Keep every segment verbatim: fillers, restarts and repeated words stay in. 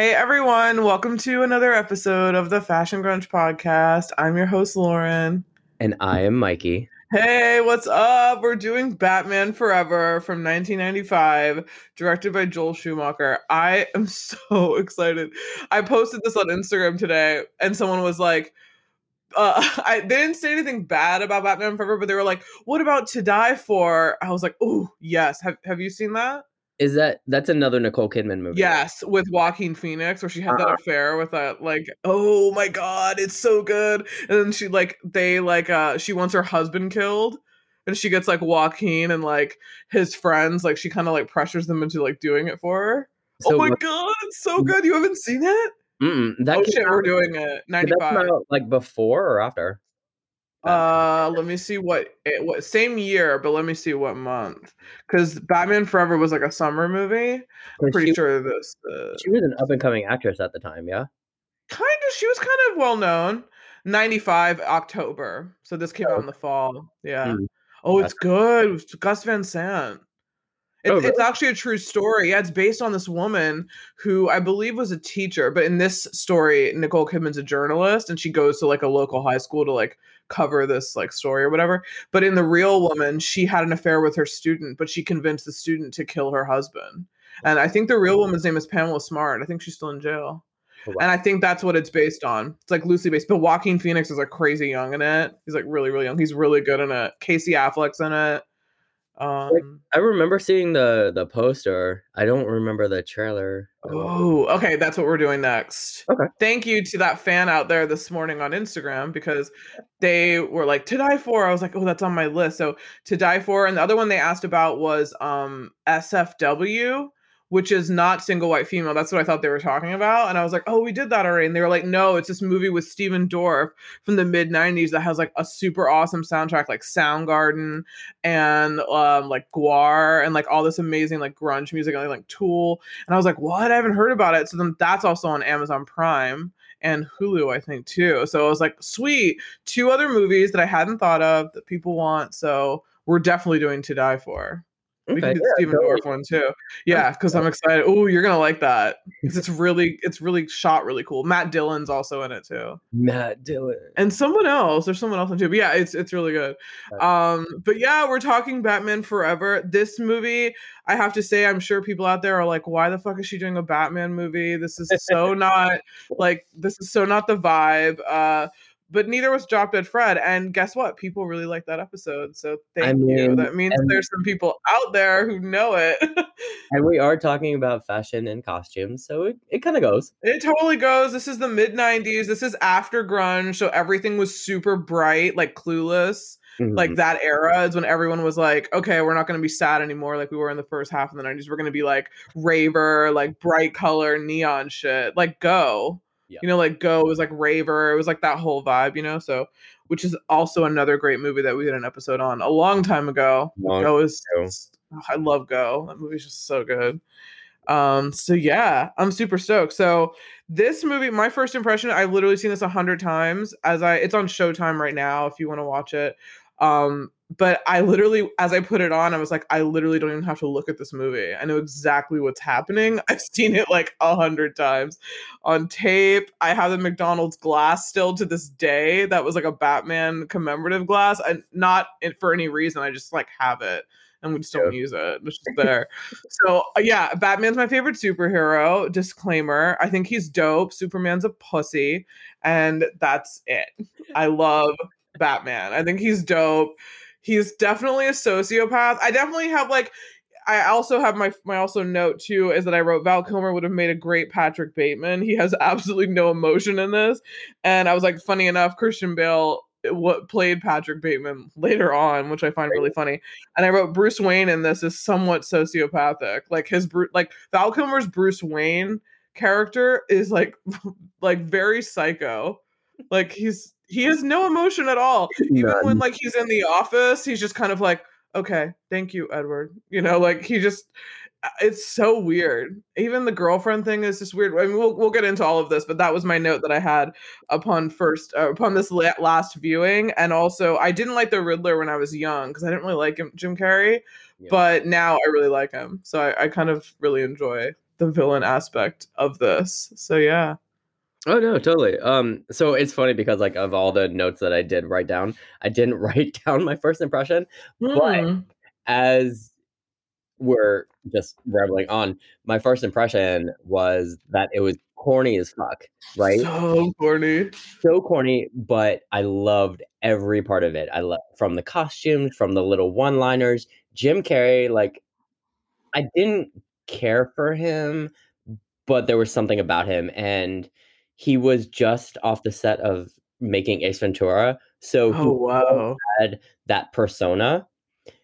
Hey everyone, welcome to another episode of the Fashion Grunge Podcast. I'm your host, Lauren. And I am Mikey. Hey, what's up? We're doing Batman Forever from nineteen ninety-five, directed by Joel Schumacher. I am so excited. I posted this on Instagram today and someone was like, uh, I, they didn't say anything bad about Batman Forever, but they were like, what about To Die For? I was like, oh, yes. Have, have you seen that? Is that that's another Nicole Kidman movie? Yes, with Joaquin Phoenix, where she had uh-huh. that affair with that, like, oh my god, it's so good. And then she like they like uh she wants her husband killed, and she gets like Joaquin and like his friends, like she kind of like pressures them into like doing it for her. So, oh my like, god, it's so good. You haven't seen it? Mm-mm, that oh shit, out, we're doing it. ninety-five. Like before or after? Uh, let me see what it what same year, but let me see what month, because Batman Forever was like a summer movie. I'm pretty she, sure this. Uh, she was an up and coming actress at the time, yeah. Kind of, she was kind of well known. ninety-five October, so this came oh. out in the fall. Yeah. Mm-hmm. Oh, it's good. It's Gus Van Sant. It's, oh, really? It's actually a true story. Yeah, it's based on this woman who I believe was a teacher, but in this story, Nicole Kidman's a journalist, and she goes to like a local high school to like cover this like story or whatever. But in the real woman, she had an affair with her student, but she convinced the student to kill her husband. And I think the real woman's name is Pamela Smart. I think she's still in jail. Oh, wow. And I think that's what it's based on. It's like loosely based. But Joaquin Phoenix is like crazy young in it. He's like really, really young. He's really good in it. Casey Affleck's in it. Um, like, I remember seeing the the poster. I don't remember the trailer. Oh, okay. That's what we're doing next. Okay. Thank you to that fan out there this morning on Instagram, because they were like, To Die For. I was like, oh, that's on my list. So To Die For. And the other one they asked about was um, S F W, which is not Single White Female. That's what I thought they were talking about. And I was like, oh, we did that already. And they were like, no, it's this movie with Stephen Dorff from the mid nineties that has like a super awesome soundtrack, like Soundgarden and um, like Gwar and like all this amazing like grunge music and like Tool. And I was like, what? I haven't heard about it. So then that's also on Amazon Prime and Hulu, I think too. So I was like, sweet, two other movies that I hadn't thought of that people want. So we're definitely doing To Die For. We can do the yeah, Stephen Dorff one too. Yeah, because I'm excited. Oh, you're gonna like that. Because it's really, it's really shot really cool. Matt Dillon's also in it too. Matt Dillon. And someone else. There's someone else in it too. But yeah, it's it's really good. Um, but yeah, we're talking Batman Forever. This movie, I have to say, I'm sure people out there are like, why the fuck is she doing a Batman movie? This is so not like this is so not the vibe. Uh But neither was Drop Dead Fred. And guess what? People really liked that episode. So thank I mean, you. That means there's some people out there who know it. And we are talking about fashion and costumes. So it, it kind of goes. It totally goes. This is the mid nineties. This is after grunge. So everything was super bright, like Clueless. Mm-hmm. Like that era is when everyone was like, okay, we're not going to be sad anymore like we were in the first half of the nineties. We're going to be like raver, like bright color, neon shit. Like Go. Yeah. You know, like Go was like raver. It was like that whole vibe, you know, so which is also another great movie that we did an episode on a long time ago. Long Go is ago. Oh, I love Go. That movie's just so good. Um, so yeah, I'm super stoked. So this movie, my first impression, I've literally seen this a hundred times as I it's on Showtime right now if you want to watch it. Um, but I literally, as I put it on, I was like, I literally don't even have to look at this movie. I know exactly what's happening. I've seen it like a hundred times on tape. I have the McDonald's glass still to this day. That was like a Batman commemorative glass. I, not for any reason. I just like have it and we just don't yeah. use it. It's just there. So yeah, Batman's my favorite superhero. Disclaimer. I think he's dope. Superman's a pussy. And that's it. I love Batman. I think he's dope. He's definitely a sociopath. I definitely have like, I also have my, my also note too, is that I wrote Val Kilmer would have made a great Patrick Bateman. He has absolutely no emotion in this. And I was like, funny enough, Christian Bale what played Patrick Bateman later on, which I find really funny. And I wrote Bruce Wayne in this is somewhat sociopathic. Like his, like Val Kilmer's Bruce Wayne character is like, like very psycho. Like he's, He has no emotion at all. Even None. when like he's in the office, he's just kind of like, okay, thank you, Edward. You know, like he just, it's so weird. Even the girlfriend thing is just weird. I mean, we'll, we'll get into all of this, but that was my note that I had upon first, uh, upon this la- last viewing. And also I didn't like the Riddler when I was young because I didn't really like him, Jim Carrey, yeah. but now I really like him. So I, I kind of really enjoy the villain aspect of this. So yeah. Oh no, totally. Um, so it's funny because like of all the notes that I did write down, I didn't write down my first impression, mm. but as we're just rambling on, my first impression was that it was corny as fuck, right? So corny, so corny. But I loved every part of it. I love from the costumes, from the little one-liners. Jim Carrey, like I didn't care for him, but there was something about him and. He was just off the set of making Ace Ventura. So oh, he wow. had that persona.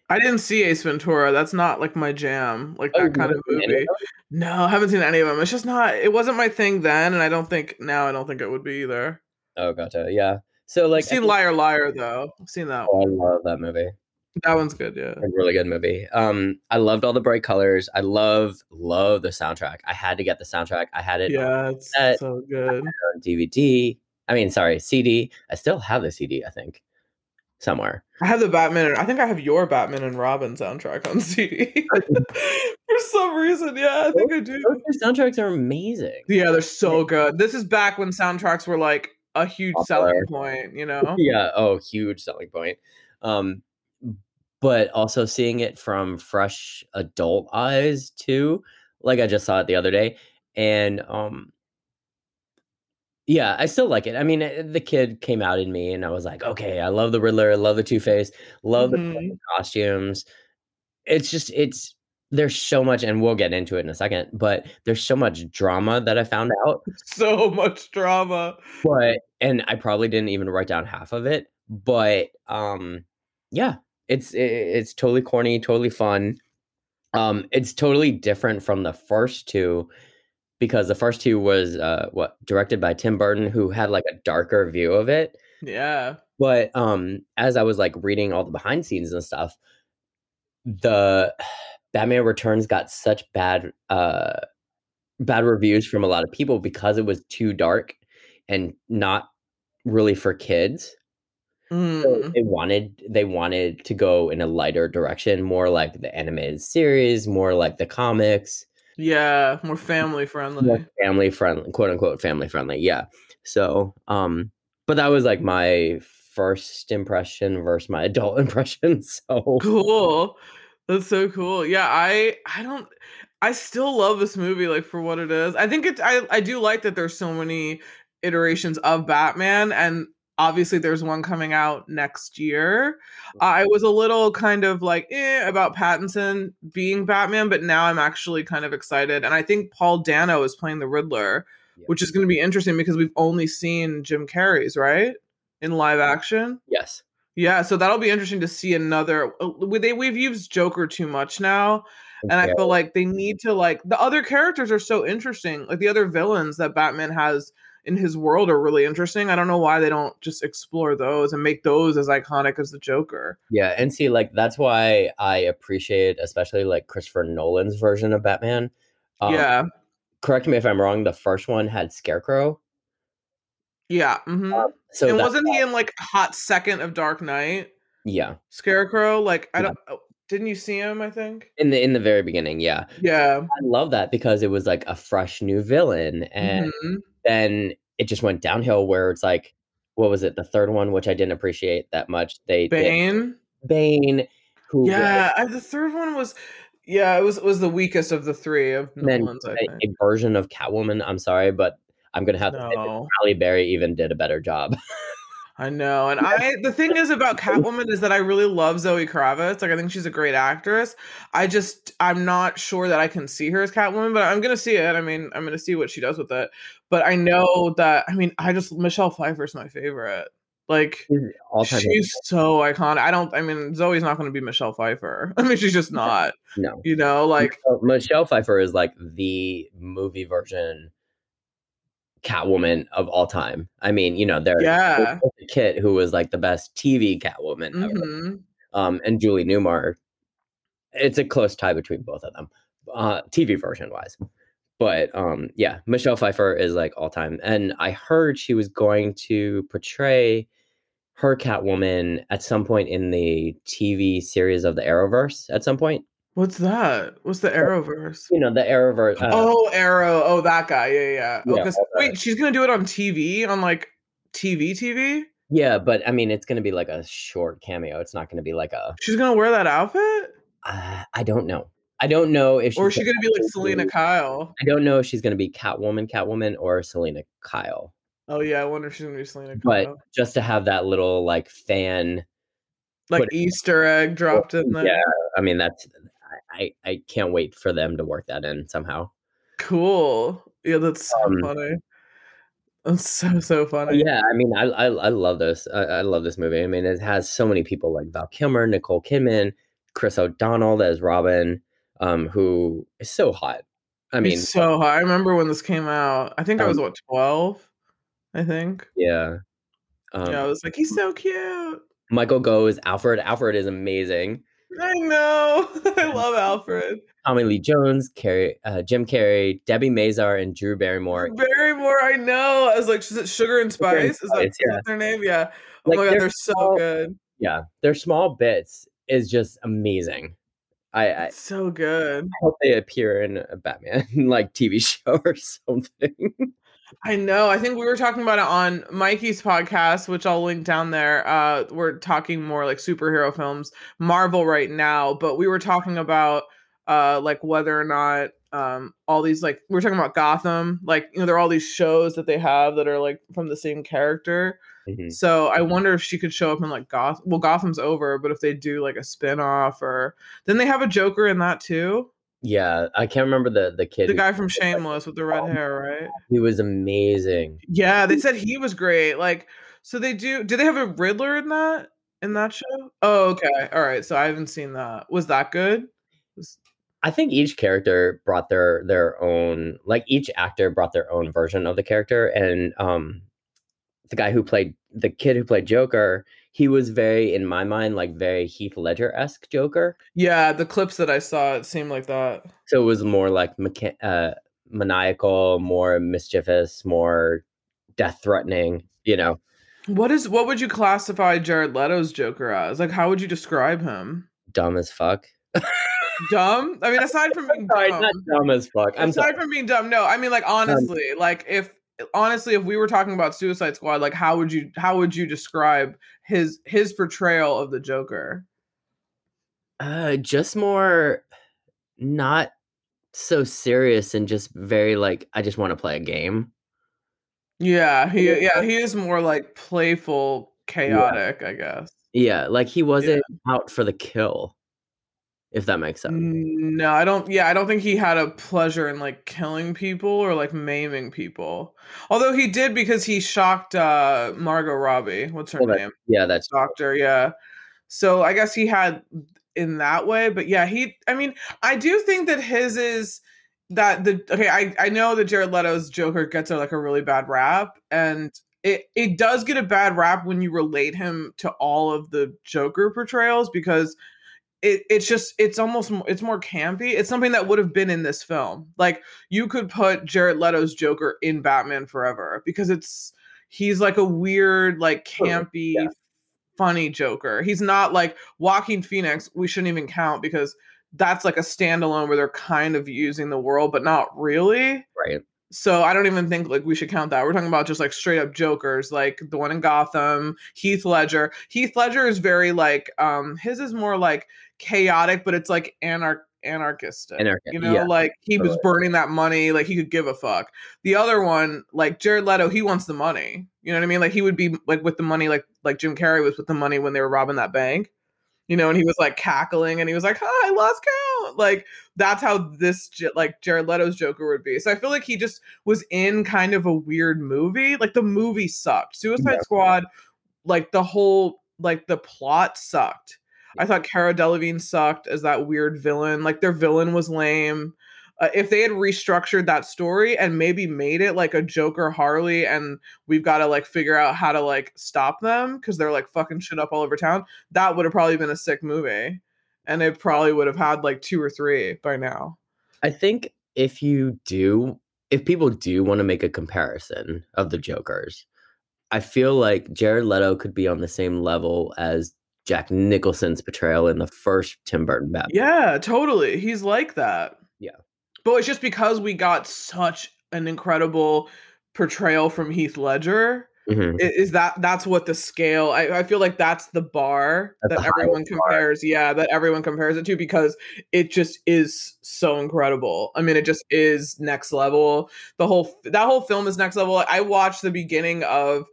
I didn't see Ace Ventura. That's not like my jam, like oh, that kind of movie. Of no, I haven't seen any of them. It's just not, it wasn't my thing then. And I don't think now, I don't think it would be either. Oh, gotcha. Yeah. So like, I've seen Liar Liar though. I've seen that oh, one. I love that movie. That one's good. Yeah. A really good movie. Um, I loved all the bright colors. I love, love the soundtrack. I had to get the soundtrack. I had it. Yeah, it's set. So good. I had it on D V D. I mean, sorry, C D. I still have the C D, I think, somewhere. I have the Batman. And, I think I have your Batman and Robin soundtrack on C D. For some reason. Yeah, I think those, I do. Those soundtracks are amazing. Yeah, they're so good. This is back when soundtracks were like a huge Popular. selling point, you know? Yeah. Oh, huge selling point. Um, But also seeing it from fresh adult eyes too, like I just saw it the other day, and um, yeah, I still like it. I mean, the kid came out in me, and I was like, okay, I love the Riddler, I love the Two-Face, love mm-hmm. the costumes. It's just, it's there's so much, and we'll get into it in a second. But there's so much drama that I found out, so much drama. But and I probably didn't even write down half of it. But um, yeah. It's it's totally corny, totally fun. Um, it's totally different from the first two because the first two was uh, what directed by Tim Burton, who had like a darker view of it. Yeah. But um, as I was like reading all the behind scenes and stuff, the Batman Returns got such bad uh, bad reviews from a lot of people because it was too dark and not really for kids. Mm. So they wanted they wanted to go in a lighter direction, more like the animated series, more like the comics. Yeah, more family friendly. More family friendly, quote unquote family friendly. Yeah. So, um, but that was like my first impression versus my adult impression. So cool. That's so cool. Yeah, I I don't I still love this movie like for what it is. I think it's I I do like that there's so many iterations of Batman and. Obviously, there's one coming out next year. Uh, I was a little kind of like, eh, about Pattinson being Batman, but now I'm actually kind of excited. And I think Paul Dano is playing the Riddler, yeah. which is going to be interesting because we've only seen Jim Carrey's, right? In live action? Yes. Yeah, so that'll be interesting to see another... They, we've used Joker too much now, okay. and I feel like they need to like... The other characters are so interesting. Like the other villains that Batman has... in his world are really interesting. I don't know why they don't just explore those and make those as iconic as the Joker. Yeah, and see, like, that's why I appreciate, especially, like, Christopher Nolan's version of Batman. Um, yeah. Correct me if I'm wrong, the first one had Scarecrow. Yeah. Mm-hmm. Um, so and wasn't he in, like, a hot second of Dark Knight? Yeah. Scarecrow, like, I yeah. don't... Didn't you see him, I think? In the in the very beginning, yeah. Yeah. I love that because it was, like, a fresh new villain, and... Mm-hmm. Then it just went downhill where it's like, what was it? The third one, which I didn't appreciate that much. They Bane. Did. Bane. Who yeah, was, I, the third one was, yeah, it was it was the weakest of the three of Nolan's, I think. A version of Catwoman. I'm sorry, but I'm gonna have no. to say that Halle Berry even did a better job. I know, and I the thing is about Catwoman is that I really love Zoe Kravitz. Like, I think she's a great actress. I just I'm not sure that I can see her as Catwoman, but I'm gonna see it. I mean, I'm gonna see what she does with it. But I know that I mean, I just Michelle Pfeiffer's my favorite. Like, she's, she's so iconic. I don't. I mean, Zoe's not gonna be Michelle Pfeiffer. I mean, she's just not. No, you know, like Michelle Pfeiffer is like the movie version. Catwoman of all time. I mean, you know, there's yeah. a kid who was like the best T V Catwoman ever. Mm-hmm. Um, and Julie Newmar. It's a close tie between both of them, uh, T V version wise. But um, yeah, Michelle Pfeiffer is like all time. And I heard she was going to portray her Catwoman at some point in the T V series of the Arrowverse at some point. What's that? What's the Arrowverse? You know, the Arrowverse. Uh, oh, Arrow. Oh, that guy. Yeah, yeah. Oh, yeah, wait, she's going to do it on T V? On, like, T V T V? Yeah, but, I mean, it's going to be, like, a short cameo. It's not going to be, like, a... She's going to wear that outfit? Uh, I don't know. I don't know if she's... Or is she going to be, like, Selena Kyle? I don't know if she's going to be Catwoman, Catwoman, or Selena Kyle. Oh, yeah. I wonder if she's going to be Selena Kyle. But just to have that little, like, fan... Like, Easter egg dropped in there? Yeah, I mean, that's... I, I can't wait for them to work that in somehow. Cool. Yeah, that's so um, funny. That's so, so funny. Yeah, I mean, I I, I love this. I, I love this movie. I mean, it has so many people like Val Kilmer, Nicole Kidman, Chris O'Donnell as Robin, um, who is so hot. I mean, He's so hot. I remember when this came out. I think um, I was, what, twelve? I think. Yeah. Um, yeah, I was like, he's so cute. Michael Go is Alfred. Alfred is amazing. I know. I love Alfred. Tommy Lee Jones, Carrey, uh, Jim Carrey, Debbie Mazar, and Drew Barrymore. Barrymore, I know. I was like, is it Sugar and Spice? Sugar and Spice is that yeah. their name? Yeah. Oh like, my God, they're, they're small, so good. Yeah. Their small bits is just amazing. I, I So good. I hope they appear in a Batman like T V show or something. I know. I think we were talking about it on Mikey's podcast, which I'll link down there. Uh, we're talking more like superhero films, Marvel right now, but we were talking about uh, like whether or not um, all these like we we're talking about Gotham, like, you know, there are all these shows that they have that are like from the same character. Mm-hmm. So I wonder if she could show up in like Gotham. Well, Gotham's over, but if they do like a spinoff or then they have a Joker in that too. Yeah, I can't remember the the kid. The guy from Shameless with the red oh, hair, right? He was amazing. Yeah, they said he was great. Like, so they do. Do they have a Riddler in that in that show? Oh, okay, all right. So I haven't seen that. Was that good? Was... I think each character brought their their own. Like each actor brought their own version of the character, and um, the guy who played the kid who played Joker. He was very, in my mind, like very Heath Ledger-esque Joker. Yeah, the clips that I saw, it seemed like that. So it was more like mecha- uh, maniacal, more mischievous, more death-threatening, you know. What is what would you classify Jared Leto's Joker as? Like, how would you describe him? Dumb as fuck. Dumb? I mean, aside from being dumb. Sorry, not dumb as fuck. I'm aside sorry. from being dumb, no. I mean, like, honestly, dumb. like, if... Honestly, if we were talking about Suicide Squad, like how would you how would you describe his his portrayal of the Joker? Uh, just more not so serious and just very like I just want to play a game. Yeah, he yeah, he is more like playful, chaotic, yeah. I guess. Yeah, like he wasn't yeah. out for the kill. If that makes sense. No, I don't. Yeah, I don't think he had a pleasure in like killing people or like maiming people. Although he did because he shocked uh, Margot Robbie. What's her oh, name? Yeah, that's Doctor. Yeah. So I guess he had in that way. But yeah, he I mean, I do think that his is that the. OK, I, I know that Jared Leto's Joker gets a, like a really bad rap and it, it does get a bad rap when you relate him to all of the Joker portrayals because. It it's just it's almost it's more campy. It's something that would have been in this film. Like you could put Jared Leto's Joker in Batman Forever because it's he's like a weird like campy yeah. funny Joker. He's not like Joaquin Phoenix. We shouldn't even count because that's like a standalone where they're kind of using the world but not really. Right. So I don't even think like we should count that. We're talking about just like straight up Jokers, like the one in Gotham, Heath Ledger. Heath Ledger is very like um his is more like chaotic, but it's like anarch anarchistic. Anarch- you know, yeah, like he totally. was burning that money, like he could give a fuck. The other one, like Jared Leto, he wants the money. You know what I mean? Like he would be like with the money, like like Jim Carrey was with the money when they were robbing that bank. You know, and he was like cackling and he was like, "Hi, I lost count." Like that's how this like Jared Leto's Joker would be. So I feel like he just was in kind of a weird movie. Like the movie sucked. Suicide yeah. Squad, like the whole like the plot sucked. I thought Cara Delevingne sucked as that weird villain. Like their villain was lame. Uh, if they had restructured that story and maybe made it like a Joker Harley and we've got to like figure out how to like stop them because they're like fucking shit up all over town, that would have probably been a sick movie. And it probably would have had like two or three by now. I think if you do, if people do want to make a comparison of the Jokers, I feel like Jared Leto could be on the same level as Jack Nicholson's portrayal in the first Tim Burton Batman. Yeah, totally. He's like that. Yeah. But it's just because we got such an incredible portrayal from Heath Ledger. Mm-hmm. Is that that's what the scale? I, I feel like that's the bar that's that the everyone compares. Bar. Yeah, that everyone compares it to because it just is so incredible. I mean, it just is next level. The whole that whole film is next level. I watched the beginning of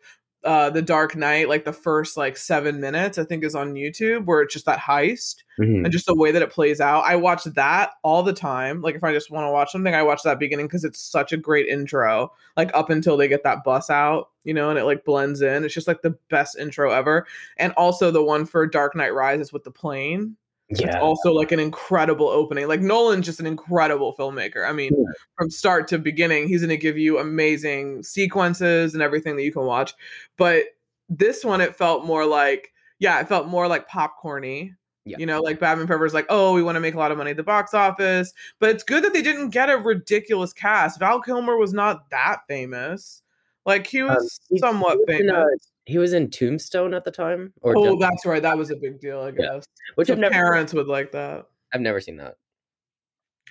uh, the Dark Knight, like the first like seven minutes, I think, is on YouTube, where it's just that heist mm-hmm. and just the way that it plays out. I watch that all the time. Like if I just want to watch something, I watch that beginning because it's such a great intro. Like up until they get that bus out. You know, and it like blends in. It's just like the best intro ever. And also the one for Dark Knight Rises with the plane. Yeah. It's also like an incredible opening. Like Nolan's just an incredible filmmaker. I mean, yeah. From start to beginning, he's going to give you amazing sequences and everything that you can watch. But this one, it felt more like, yeah, it felt more like popcorn-y. Yeah. You know, like Batman Forever is like, oh, we want to make a lot of money at the box office. But it's good that they didn't get a ridiculous cast. Val Kilmer was not that famous. Like he was um, he, somewhat he was famous. In, uh, he was in Tombstone at the time. Or oh, Death that's right. That was a big deal, I guess. Yeah. Which I've never, parents would like that. I've never seen that.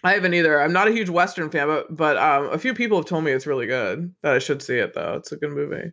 I haven't either. I'm not a huge Western fan, but, but um, a few people have told me it's really good. That I should see it though. It's a good movie.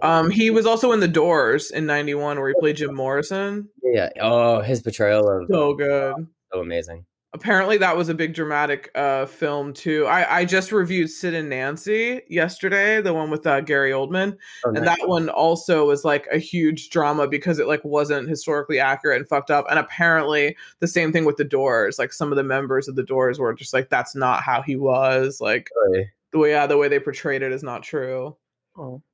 Um, he was also in The Doors in ninety-one, where he played Jim Morrison. Yeah. Oh, his portrayal of so good, wow, so amazing. Apparently that was a big dramatic uh, film too. I, I just reviewed Sid and Nancy yesterday, the one with uh, Gary Oldman, oh, nice. And that one also was like a huge drama because it like wasn't historically accurate and fucked up. And apparently the same thing with The Doors. Like some of the members of The Doors were just like, that's not how he was. Like really? the way yeah, the way they portrayed it is not true. Oh.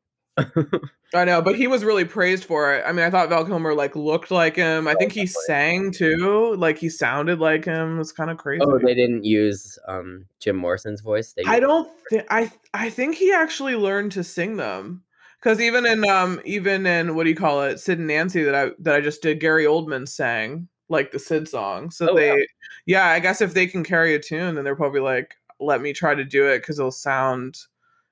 I know, but he was really praised for it. I mean, I thought Val Kilmer like looked like him. I think he sang too. Like he sounded like him. It's kind of crazy. Oh, they didn't use um, Jim Morrison's voice. They I don't. Th- I I think he actually learned to sing them because even in um even in what do you call it, Sid and Nancy that I that I just did, Gary Oldman sang like the Sid song. So oh, they wow. yeah, I guess if they can carry a tune, then they're probably like, let me try to do it because it'll sound.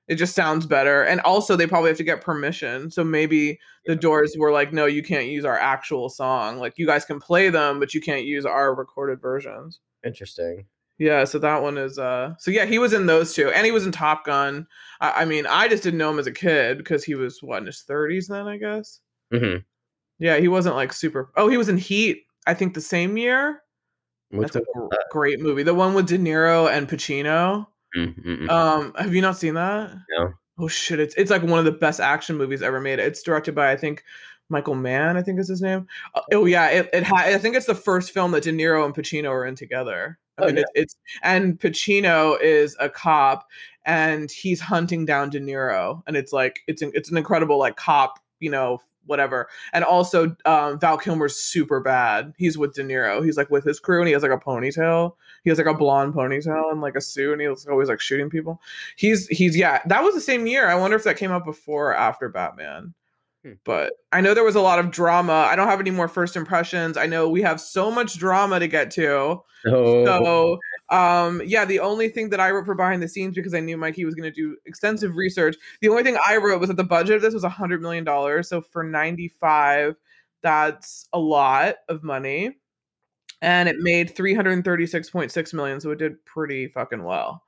It just sounds better. And also they probably have to get permission. So maybe the Doors were like, no, you can't use our actual song. Like you guys can play them, but you can't use our recorded versions. Interesting. Yeah. So that one is, uh, so yeah, he was in those two and he was in Top Gun. I, I mean, I just didn't know him as a kid because he was what in his thirties then, I guess. Mm-hmm. Yeah. He wasn't like super, oh, he was in Heat. I think the same year. Which That's a that? great movie. The one with De Niro and Pacino. Mm-hmm. Um, have you not seen that? No. Oh shit! It's it's like one of the best action movies ever made. It's directed by I think Michael Mann. I think is his name. Oh yeah, it it ha- I think it's the first film that De Niro and Pacino are in together. I oh, mean, yeah. it, it's and Pacino is a cop and he's hunting down De Niro, and it's like it's an, it's an incredible like cop, you know, whatever. And also um, Val Kilmer's super bad. He's with De Niro. He's like with his crew and he has like a ponytail. He has like a blonde ponytail and like a suit and he's always like shooting people. He's, he's, yeah, that was the same year. I wonder if that came out before or after Batman. Hmm. But I know there was a lot of drama. I don't have any more first impressions. I know we have so much drama to get to. Oh. So um, yeah, the only thing that I wrote for behind the scenes, because I knew Mikey was going to do extensive research. The only thing I wrote was that the budget of this was a hundred million dollars. So for ninety-five, that's a lot of money. And it made three hundred thirty-six point six million dollars, so it did pretty fucking well.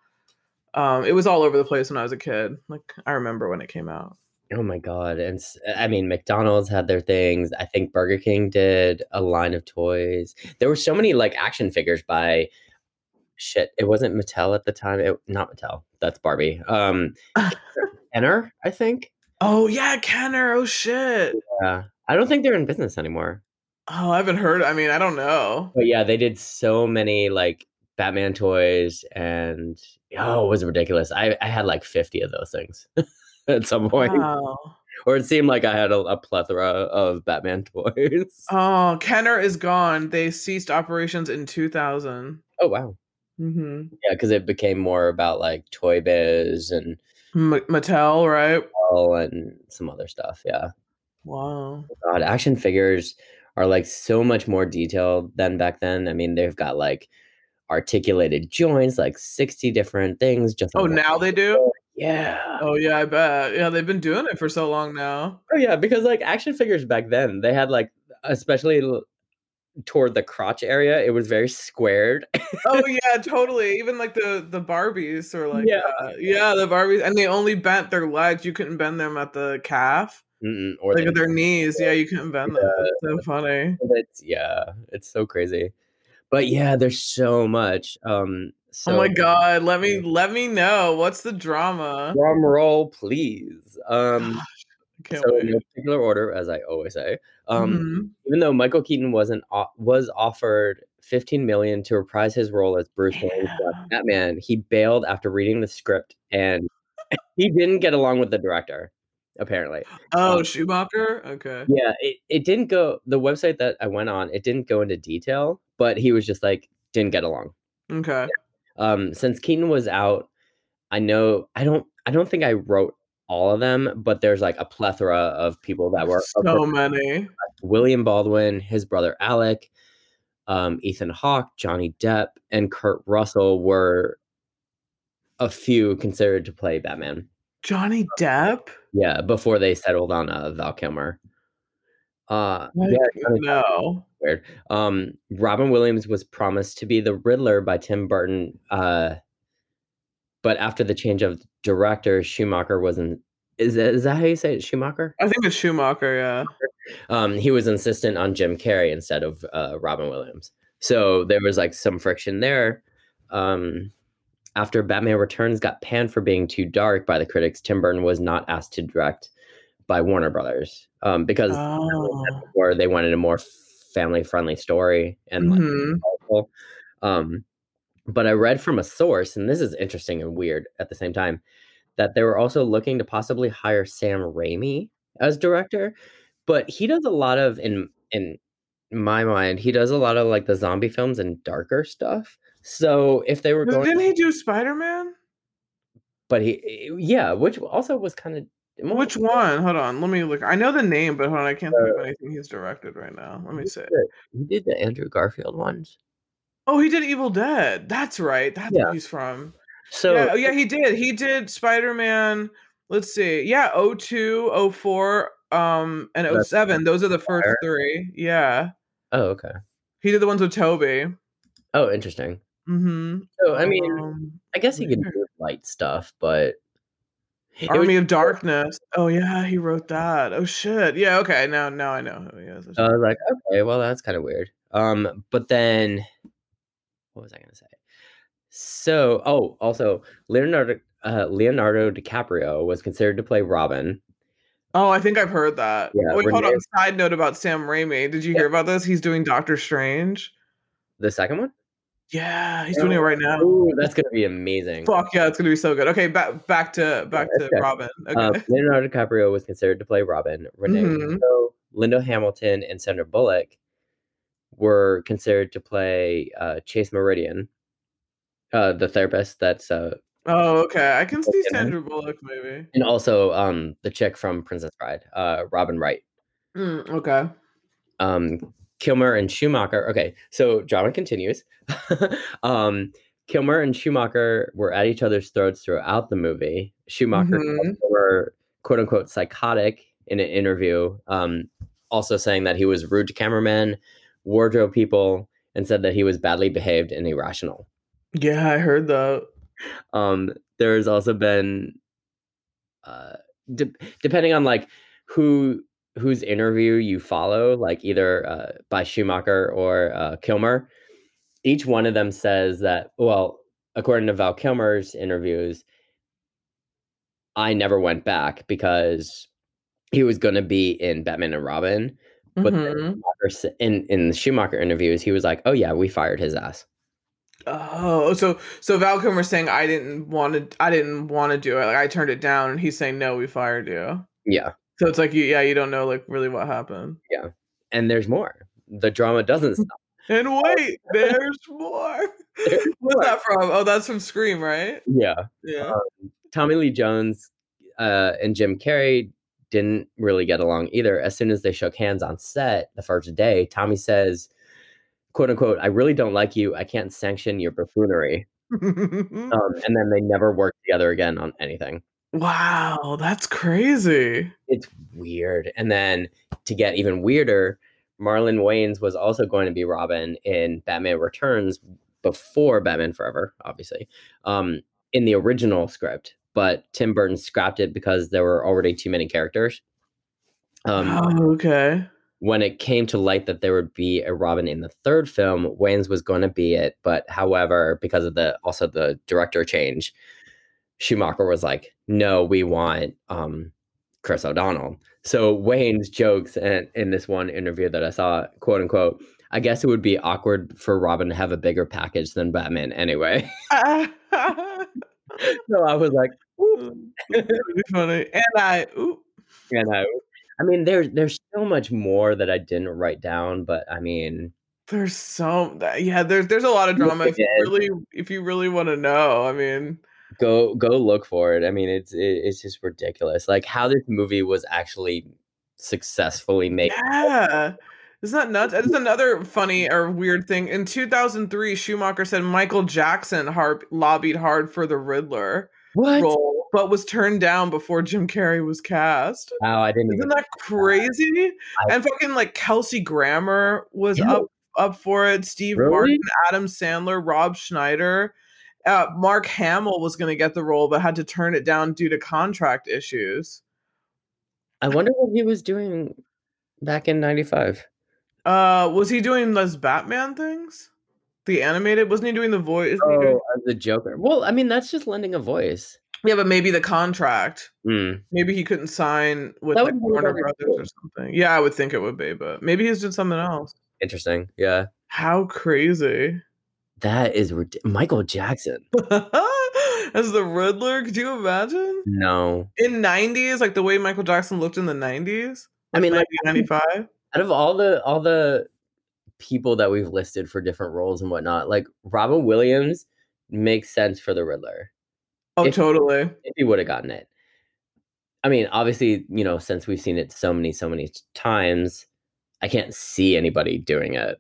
Um, it was all over the place when I was a kid. Like, I remember when it came out. Oh, my God. And I mean, McDonald's had their things. I think Burger King did a line of toys. There were so many, like, action figures by... Shit, it wasn't Mattel at the time. It Not Mattel. That's Barbie. Um, Kenner, I think. Oh, yeah, Kenner. Oh, shit. Yeah. I don't think they're in business anymore. Oh, I haven't heard. I mean, I don't know. But yeah, they did so many like Batman toys and oh, it was ridiculous. I, I had like fifty of those things at some point. Wow. Or it seemed like I had a, a plethora of Batman toys. Oh, Kenner is gone. They ceased operations in two thousand. Oh, wow. Mm-hmm. Yeah, because it became more about like Toy Biz and M- Mattel, right? Mattel and some other stuff. Yeah. Wow. God, action figures are like so much more detailed than back then. I mean, they've got like articulated joints, like sixty different things. Just oh, now they do? Yeah. Oh, yeah, I bet. Yeah, they've been doing it for so long now. Oh, yeah, because like action figures back then, they had like especially toward the crotch area, it was very squared. Oh yeah, totally. Even like the the Barbies were like, yeah, uh, yeah, the Barbies, and they only bent their legs. You couldn't bend them at the calf. Mm-mm, or like they, their knees. Yeah, you couldn't bend yeah. them. It's so funny. It's, yeah, it's so crazy. But yeah, there's so much. Um, so oh my god, let me let me know what's the drama. Drum roll, please. Um. Can't so wait. In no particular order, as I always say, um, mm-hmm. even though Michael Keaton wasn't was offered fifteen million dollars to reprise his role as Bruce Wayne, yeah. Batman, he bailed after reading the script, and he didn't get along with the director, apparently. Oh, um, Schumacher? Okay. Yeah, it, it didn't go, the website that I went on, it didn't go into detail, but he was just like, didn't get along. Okay. Yeah. Um, since Keaton was out, I know, I don't, I don't think I wrote all of them, but there's like a plethora of people that were so many. William Baldwin, his brother Alec, um, Ethan Hawke, Johnny Depp, and Kurt Russell were a few considered to play Batman. Johnny Depp? Yeah, before they settled on uh, Val Kilmer. Uh, yeah, no. Weird. Um, Robin Williams was promised to be the Riddler by Tim Burton. Uh, But after the change of director, Schumacher wasn't. Is that, is that how you say it? Schumacher? I think it's Schumacher, yeah. Um, he was insistent on Jim Carrey instead of uh, Robin Williams. So there was like some friction there. Um, after Batman Returns got panned for being too dark by the critics, Tim Burton was not asked to direct by Warner Brothers um, because oh. before they wanted a more family-friendly story and like, mm-hmm. um. But I read from a source, and this is interesting and weird at the same time, that they were also looking to possibly hire Sam Raimi as director. But he does a lot of, in in my mind, he does a lot of like the zombie films and darker stuff. So if they were but going... Didn't he do Spider-Man? But he... Yeah, which also was kind of... Which one? Hold on, let me look. I know the name, but hold on, I can't uh, think of anything he's directed right now. Let me see. He did the Andrew Garfield ones. Oh, he did Evil Dead. That's right. That's yeah. where he's from. So yeah, oh, yeah, he did. He did Spider-Man. Let's see. Yeah, oh two, oh four, um, and oh seven. Those are the first three. Yeah. Oh, okay. He did the ones with Toby. Oh, interesting. Mm-hmm. So, I mean, um, I guess he could do light stuff, but... Army was... of Darkness. Oh, yeah, he wrote that. Oh, shit. Yeah, okay. Now, now I know who he is. I was like, okay, well, that's kind of weird. Um, But then... What was I going to say? So, oh, also, Leonardo uh, Leonardo DiCaprio was considered to play Robin. Oh, I think I've heard that. Yeah, Wait, hold on. Side note about Sam Raimi. Did you yeah. hear about this? He's doing Doctor Strange. The second one? Yeah, he's oh. doing it right now. Ooh, that's going to be amazing. Fuck yeah, it's going to be so good. Okay, back back to back yeah, to okay. Robin. Okay. Uh, Leonardo DiCaprio was considered to play Robin. Renee mm-hmm. Russo, Linda Hamilton, and Sandra Bullock were considered to play uh, Chase Meridian, uh, the therapist that's... Uh, oh, okay. I can see Sandra Bullock, maybe. And also um, the chick from Princess Bride, uh, Robin Wright. Mm, okay. Um, Kilmer and Schumacher... Okay, so drama continues. um, Kilmer and Schumacher were at each other's throats throughout the movie. Schumacher mm-hmm. were, quote-unquote, psychotic in an interview, um, also saying that he was rude to cameramen, wardrobe people, and said that he was badly behaved and irrational. Yeah, I heard that. Um, there has also been, uh, de- depending on like who whose interview you follow, like either uh, by Schumacher or uh, Kilmer, each one of them says that. Well, according to Val Kilmer's interviews, I never went back because he was going to be in Batman and Robin. But mm-hmm. then in, in the Schumacher interviews, he was like, oh, yeah, we fired his ass. Oh, so so Val Kilmer's saying I didn't want to I didn't want to do it. Like I turned it down. And he's saying, no, we fired you. Yeah. So it's like, you, yeah, you don't know, like, really what happened. Yeah. And there's more. The drama doesn't stop. And wait, there's more. There's What's more. that from? Oh, that's from Scream, right? Yeah. Yeah. Um, Tommy Lee Jones uh, and Jim Carrey didn't really get along either. As soon as they shook hands on set the first day, Tommy says, quote unquote, I really don't like you. I can't sanction your buffoonery. um, and then they never worked together again on anything. Wow, that's crazy. It's weird. And then to get even weirder, Marlon Wayans was also going to be Robin in Batman Returns before Batman Forever, obviously, um, in the original script. But Tim Burton scrapped it because there were already too many characters. Um, oh, okay. When it came to light that there would be a Robin in the third film, Wayans was going to be it. But however, because of the also the director change, Schumacher was like, no, we want um, Chris O'Donnell. So Wayans jokes in, in this one interview that I saw, quote unquote, I guess it would be awkward for Robin to have a bigger package than Batman anyway. So I was like, oop. Funny. And I, oop. And I, oop. I mean, there's there's so much more that I didn't write down, but I mean, there's so yeah, there's there's a lot of drama. If you really, if you really want to know, I mean, go go look for it. I mean, it's it, it's just ridiculous, like how this movie was actually successfully made. Yeah, it's not nuts. It's another funny or weird thing. In two thousand three, Schumacher said Michael Jackson harp, lobbied hard for the Riddler what? role, but was turned down before Jim Carrey was cast. Wow, I didn't. Isn't that crazy? I, and fucking like Kelsey Grammer was yeah. up up for it. Steve really? Martin, Adam Sandler, Rob Schneider, uh, Mark Hamill was going to get the role, but had to turn it down due to contract issues. I wonder what he was doing back in ninety-five. Uh, was he doing those Batman things? The animated? Wasn't he doing the voice? Oh, doing- the Joker. Well, I mean, that's just lending a voice. Yeah, but maybe the contract. Mm. Maybe he couldn't sign with like Warner Brothers cool. or something. Yeah, I would think it would be, but maybe he's doing something else. Interesting. Yeah. How crazy. That is ridiculous. Michael Jackson. As the Riddler, could you imagine? No. In nineties, like the way Michael Jackson looked in the nineties? Like I mean, like nineteen ninety-five? Out of all the all the people that we've listed for different roles and whatnot, like Robin Williams makes sense for the Riddler. Oh, if, totally. If he would have gotten it. I mean, obviously, you know, since we've seen it so many, so many times, I can't see anybody doing it,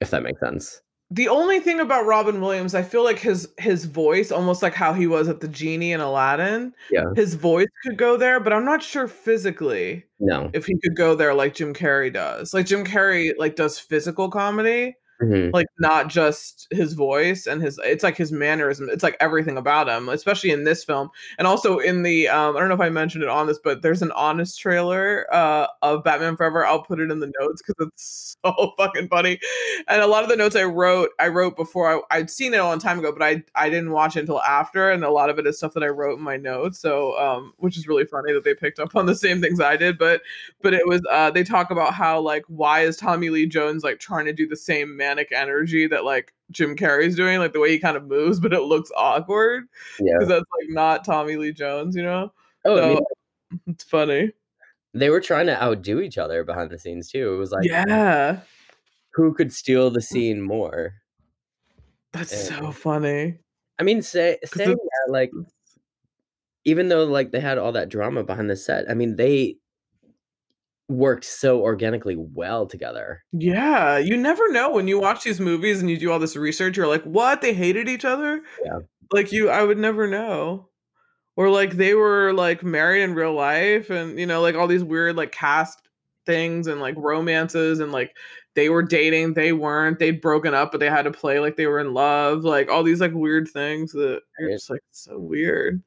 if that makes sense. The only thing about Robin Williams, I feel like his his voice, almost like how he was at the genie in Aladdin, yeah. his voice could go there, but I'm not sure physically no. if he could go there like Jim Carrey does. Like Jim Carrey like does physical comedy. Mm-hmm. Like not just his voice and his, it's like his mannerism. It's like everything about him, especially in this film. And also in the, um, I don't know if I mentioned it on this, but there's an honest trailer uh, of Batman Forever. I'll put it in the notes because it's so fucking funny. And a lot of the notes I wrote, I wrote before I, I'd seen it a long time ago, but I, I didn't watch it until after. And a lot of it is stuff that I wrote in my notes. So, um, which is really funny that they picked up on the same things I did, but, but it was, uh, they talk about how, like, why is Tommy Lee Jones like trying to do the same man energy that like Jim Carrey's doing, like the way he kind of moves, but it looks awkward because yeah. that's like not Tommy Lee Jones, you know. Oh, so, I mean, it's funny. They were trying to outdo each other behind the scenes too. It was like, yeah, who could steal the scene more? That's and, so funny. I mean, say saying that, like, even though like they had all that drama behind the set, I mean they worked so organically well together. Yeah, you never know when you watch these movies and you do all this research, you're like, what, they hated each other? Yeah, like you I would never know. Or like they were like married in real life, and you know, like all these weird like cast things and like romances, and like they were dating, they weren't, they'd broken up but they had to play like they were in love, like all these like weird things that are just like so weird.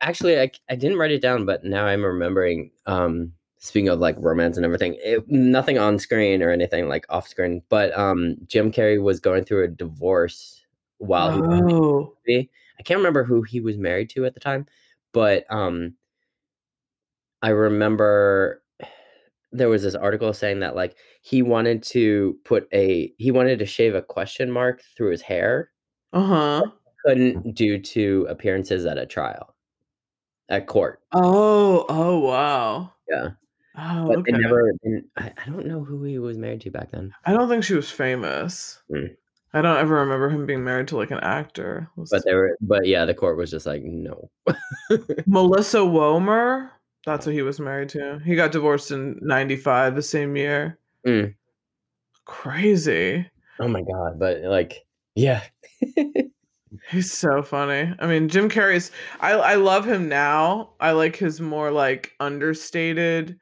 Actually, I, I didn't write it down, but now I'm remembering. um Speaking of like romance and everything, it, nothing on screen or anything like off screen, but um, Jim Carrey was going through a divorce while oh. he was in the movie. I can't remember who he was married to at the time, but um, I remember there was this article saying that like he wanted to put a he wanted to shave a question mark through his hair, uh huh, couldn't due to appearances at a trial, at court. Oh, oh wow, yeah. Oh, but okay. They never, I don't know who he was married to back then. I don't think she was famous. Mm. I don't ever remember him being married to like an actor. Let's but see. They were, but yeah, the court was just like, no. Melissa Womer, that's who he was married to. He got divorced in ninety-five, the same year. Mm. Crazy. Oh my God. But like, yeah. He's so funny. I mean, Jim Carrey's, I, I love him now. I like his more like understated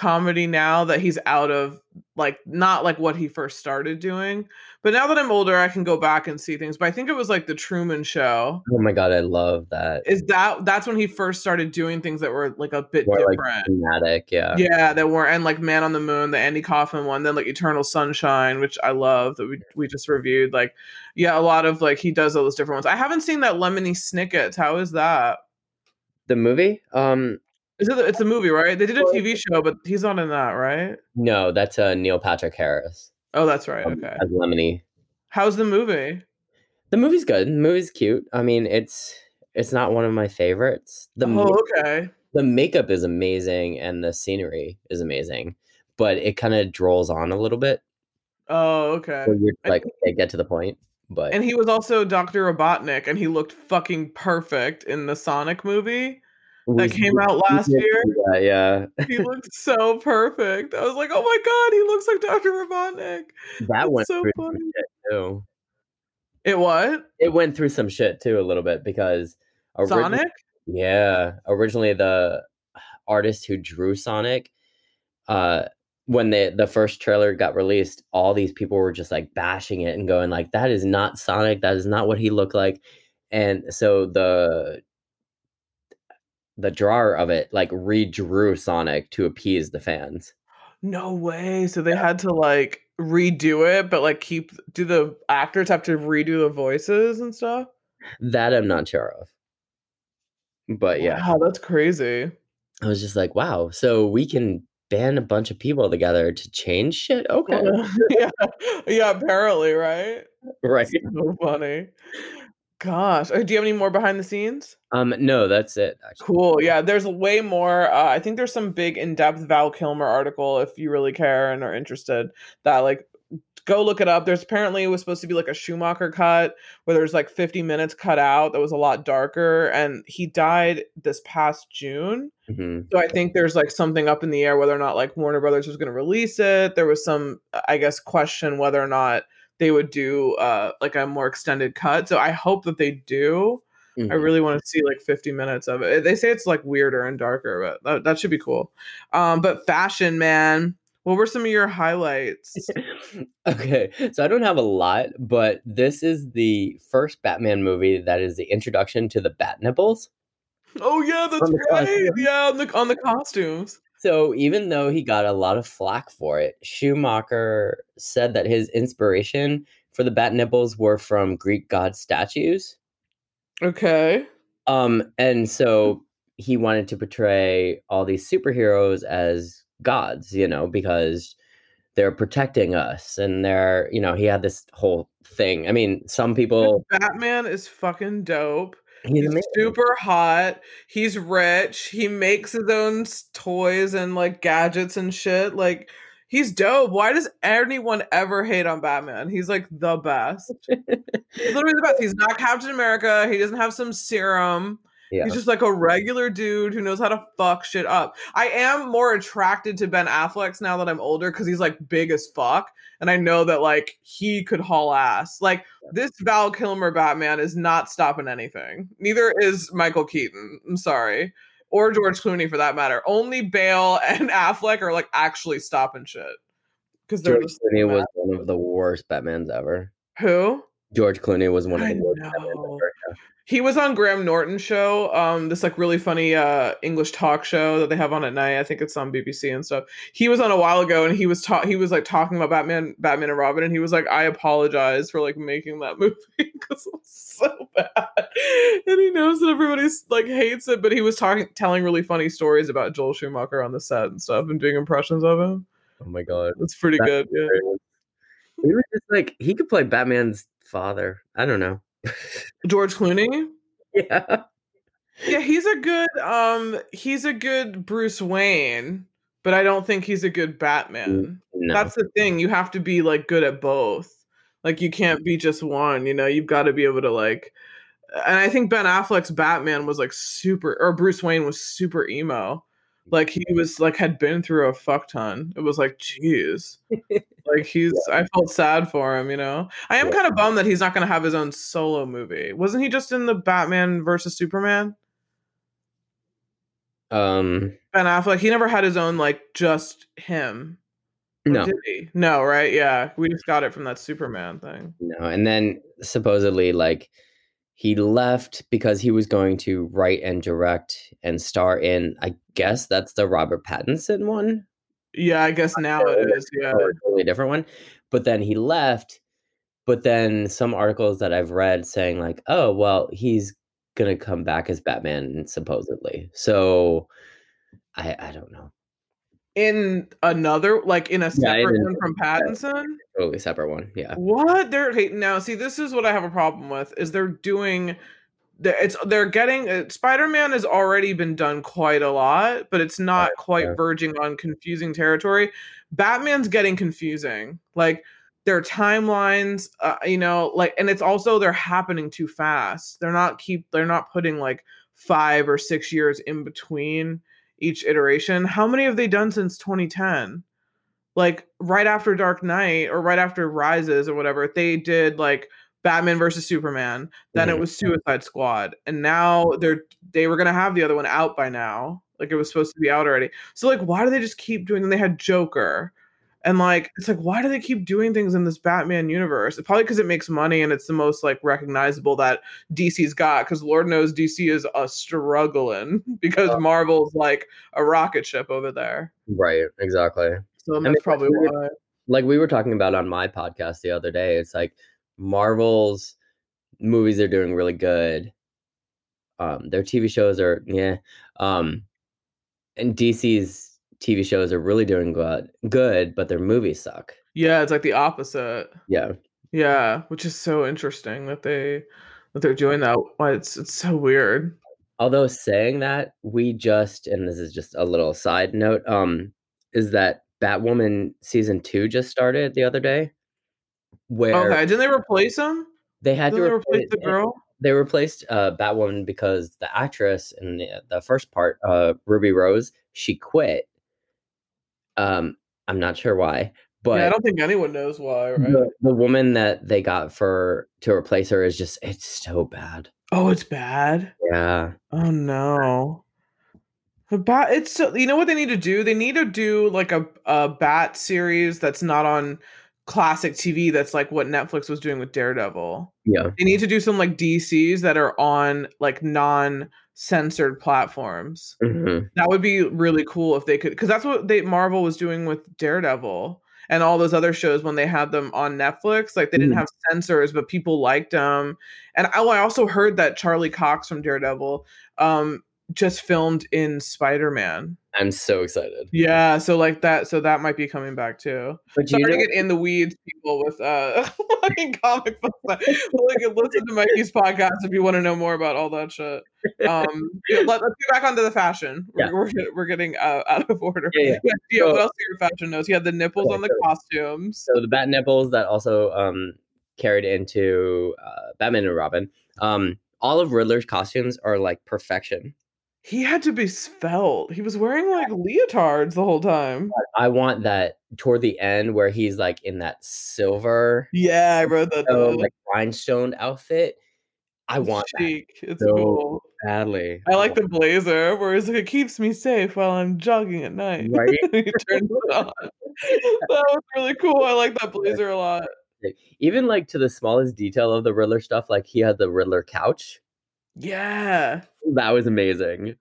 comedy now that he's out of, like, not like what he first started doing. But now that I'm older, I can go back and see things. But I think it was like The Truman Show. Oh my God, I love that. Is that that's when he first started doing things that were like a bit more different, like dramatic, yeah, yeah, that were and like Man on the Moon, the Andy Kaufman one, then like Eternal Sunshine, which I love that we we just reviewed. Like, yeah, a lot of like he does all those different ones. I haven't seen that Lemony Snicket's. How is that? The movie? Um. Is it, it's a movie, right? They did a T V show, but he's not in that, right? No, that's uh, Neil Patrick Harris. Oh, that's right. Um, okay. As Lemony. How's the movie? The movie's good. The movie's cute. I mean, it's it's not one of my favorites. The oh, makeup, okay. The makeup is amazing, and the scenery is amazing, but it kind of drolls on a little bit. Oh, okay. So you're like, and, okay, get to the point. But and he was also Doctor Robotnik, and he looked fucking perfect in the Sonic movie. That came out last year. Yeah, yeah. He looked so perfect. I was like, oh my God, he looks like Doctor Robotnik. That went so through funny. Some shit too. It what? It went through some shit too a little bit because originally, Sonic? Yeah. Originally the artist who drew Sonic, uh, when the the first trailer got released, all these people were just like bashing it and going like, that is not Sonic, that is not what he looked like. And so the the drawer of it like redrew Sonic to appease the fans. No way. So they yeah. had to like redo it, but like keep do the actors have to redo the voices and stuff? That I'm not sure of. But yeah. Wow, that's crazy. I was just like, wow, so we can ban a bunch of people together to change shit? Okay. yeah. Yeah, apparently, right? Right. So funny. Gosh, do you have any more behind the scenes? Um, no, that's it. Actually. Cool. Yeah, there's way more. Uh, I think there's some big in-depth Val Kilmer article if you really care and are interested. That like, go look it up. There's apparently it was supposed to be like a Schumacher cut where there's like fifty minutes cut out that was a lot darker, and he died this past June. Mm-hmm. So I think there's like something up in the air whether or not like Warner Brothers was going to release it. There was some, I guess, question whether or not they would do uh, like a more extended cut. So I hope that they do. Mm-hmm. I really want to see like fifty minutes of it. They say it's like weirder and darker, but that, that should be cool. Um, but fashion, man, what were some of your highlights? Okay. So I don't have a lot, but this is the first Batman movie that is the introduction to the bat nipples. Oh yeah, that's right. Costume. Yeah. On the, on the costumes. So even though he got a lot of flack for it, Schumacher said that his inspiration for the bat nipples were from Greek god statues. Okay. Um, and so he wanted to portray all these superheroes as gods, you know, because they're protecting us and they're, you know, he had this whole thing. I mean, some people... Batman is fucking dope. He's, He's super hot. He's rich. He makes his own toys and like gadgets and shit. Like, he's dope. Why does anyone ever hate on Batman? He's like the best. He's literally the best. He's not Captain America. He doesn't have some serum. Yeah. He's just like a regular dude who knows how to fuck shit up. I am more attracted to Ben Affleck now that I'm older because he's like big as fuck. And I know that like he could haul ass. Like this Val Kilmer Batman is not stopping anything. Neither is Michael Keaton. I'm sorry. Or George Clooney for that matter. Only Bale and Affleck are like actually stopping shit. Because George Clooney was one of the worst Batmans ever. Who? George Clooney was one of the worst Batmans ever. He was on Graham Norton's show, um, this like really funny uh, English talk show that they have on at night. I think it's on B B C and stuff. He was on a while ago, and he was ta- he was like talking about Batman, Batman and Robin, and he was like, "I apologize for like making that movie because it was so bad." And he knows that everybody's like hates it, but he was talking, telling really funny stories about Joel Schumacher on the set and stuff, and doing impressions of him. Oh my God, that's pretty Batman. Good. Yeah. He was just like he could play Batman's father. I don't know. George Clooney? Yeah. Yeah, he's a good um he's a good Bruce Wayne, but I don't think he's a good Batman. No. That's the thing. You have to be like good at both. Like you can't be just one, you know. You've got to be able to like and I think Ben Affleck's Batman was like super or Bruce Wayne was super emo. Like he was like had been through a fuck ton. It was like, geez, like he's. Yeah. I felt sad for him, you know. I am yeah. kind of bummed that he's not going to have his own solo movie. Wasn't he just in the Batman versus Superman? Um, Ben Affleck, he never had his own, like, just him. Or no. Did he? No, right? Yeah. We just got it from that Superman thing. No, and then supposedly, like, he left because he was going to write and direct and star in, I guess that's the Robert Pattinson one. Yeah, I guess now it is. Yeah, a totally different one. But then he left. But then some articles that I've read saying like, oh, well, he's gonna come back as Batman supposedly. So I, I don't know. In another, like in a separate yeah, in one from Pattinson? Totally separate one, yeah. What? They're okay, now, see, this is what I have a problem with, is they're doing, it's they're getting, uh, Spider-Man has already been done quite a lot, but it's not yeah, quite yeah. verging on confusing territory. Batman's getting confusing. Like, their timelines, uh, you know, like, and it's also, they're happening too fast. They're not keep, they're not putting like five or six years in between each iteration. How many have they done since twenty ten? Like right after Dark Knight or right after Rises or whatever, they did like Batman versus Superman. Then mm-hmm. it was Suicide Squad. And now they're, they were going to have the other one out by now. Like it was supposed to be out already. So like, why do they just keep doing, and they had Joker and like, it's like, why do they keep doing things in this Batman universe? Probably because it makes money and it's the most like recognizable that D C's got. Because Lord knows D C is a struggling because uh, Marvel's like a rocket ship over there. Right, exactly. So that's I mean, probably why. Like we were talking about on my podcast the other day, it's like Marvel's movies are doing really good. Um, their T V shows are yeah, um, and D C's. T V shows are really doing good, good, but their movies suck. Yeah, it's like the opposite. Yeah, yeah, which is so interesting that they that they're doing that. Why it's it's so weird. Although saying that, we just and this is just a little side note, um, is that Batwoman season two just started the other day? Where okay, didn't they replace him? They had didn't to replace, they replace the girl. They replaced uh, Batwoman because the actress in the, the first part, uh, Ruby Rose, she quit. Um, I'm not sure why, but yeah, I don't think anyone knows why. Right? The, the woman that they got for to replace her is just, it's so bad. Oh, it's bad. Yeah. Oh no. The bat. It's so, you know what they need to do? They need to do like a, a bat series that's not on classic T V. That's like what Netflix was doing with Daredevil. Yeah. They need to do some like D Cs that are on like non censored platforms. Mm-hmm. That would be really cool if they could, because that's what they Marvel was doing with Daredevil and all those other shows when they had them on Netflix. Like they didn't mm-hmm. have censors, but people liked them. And I, I also heard that Charlie Cox from Daredevil um just filmed in Spider-Man. I'm so excited. Yeah, so like that, so that might be coming back too. But Sorry you know, to get in the weeds, people, with uh, fucking comic books. Like, listen to Mikey's podcast if you want to know more about all that shit. Um, let, let's get back onto the fashion. Yeah. We're, we're we're getting uh, out of order. Yeah, yeah. yeah, yeah so, what else are your fashion notes? You had the nipples okay, on the so, costumes. So the bat nipples that also um carried into uh, Batman and Robin. Um, all of Riddler's costumes are like perfection. He had to be svelte. He was wearing like leotards the whole time. I want that toward the end where he's like in that silver. Yeah, I wrote that. So, like rhinestone outfit. I it's want chic. That it's so cool. Badly. I like I the blazer, where it's like, it keeps me safe while I'm jogging at night. Right? He turns it on. That was really cool. I like that blazer a lot. Even like to the smallest detail of the Riddler stuff, like he had the Riddler couch. Yeah, that was amazing.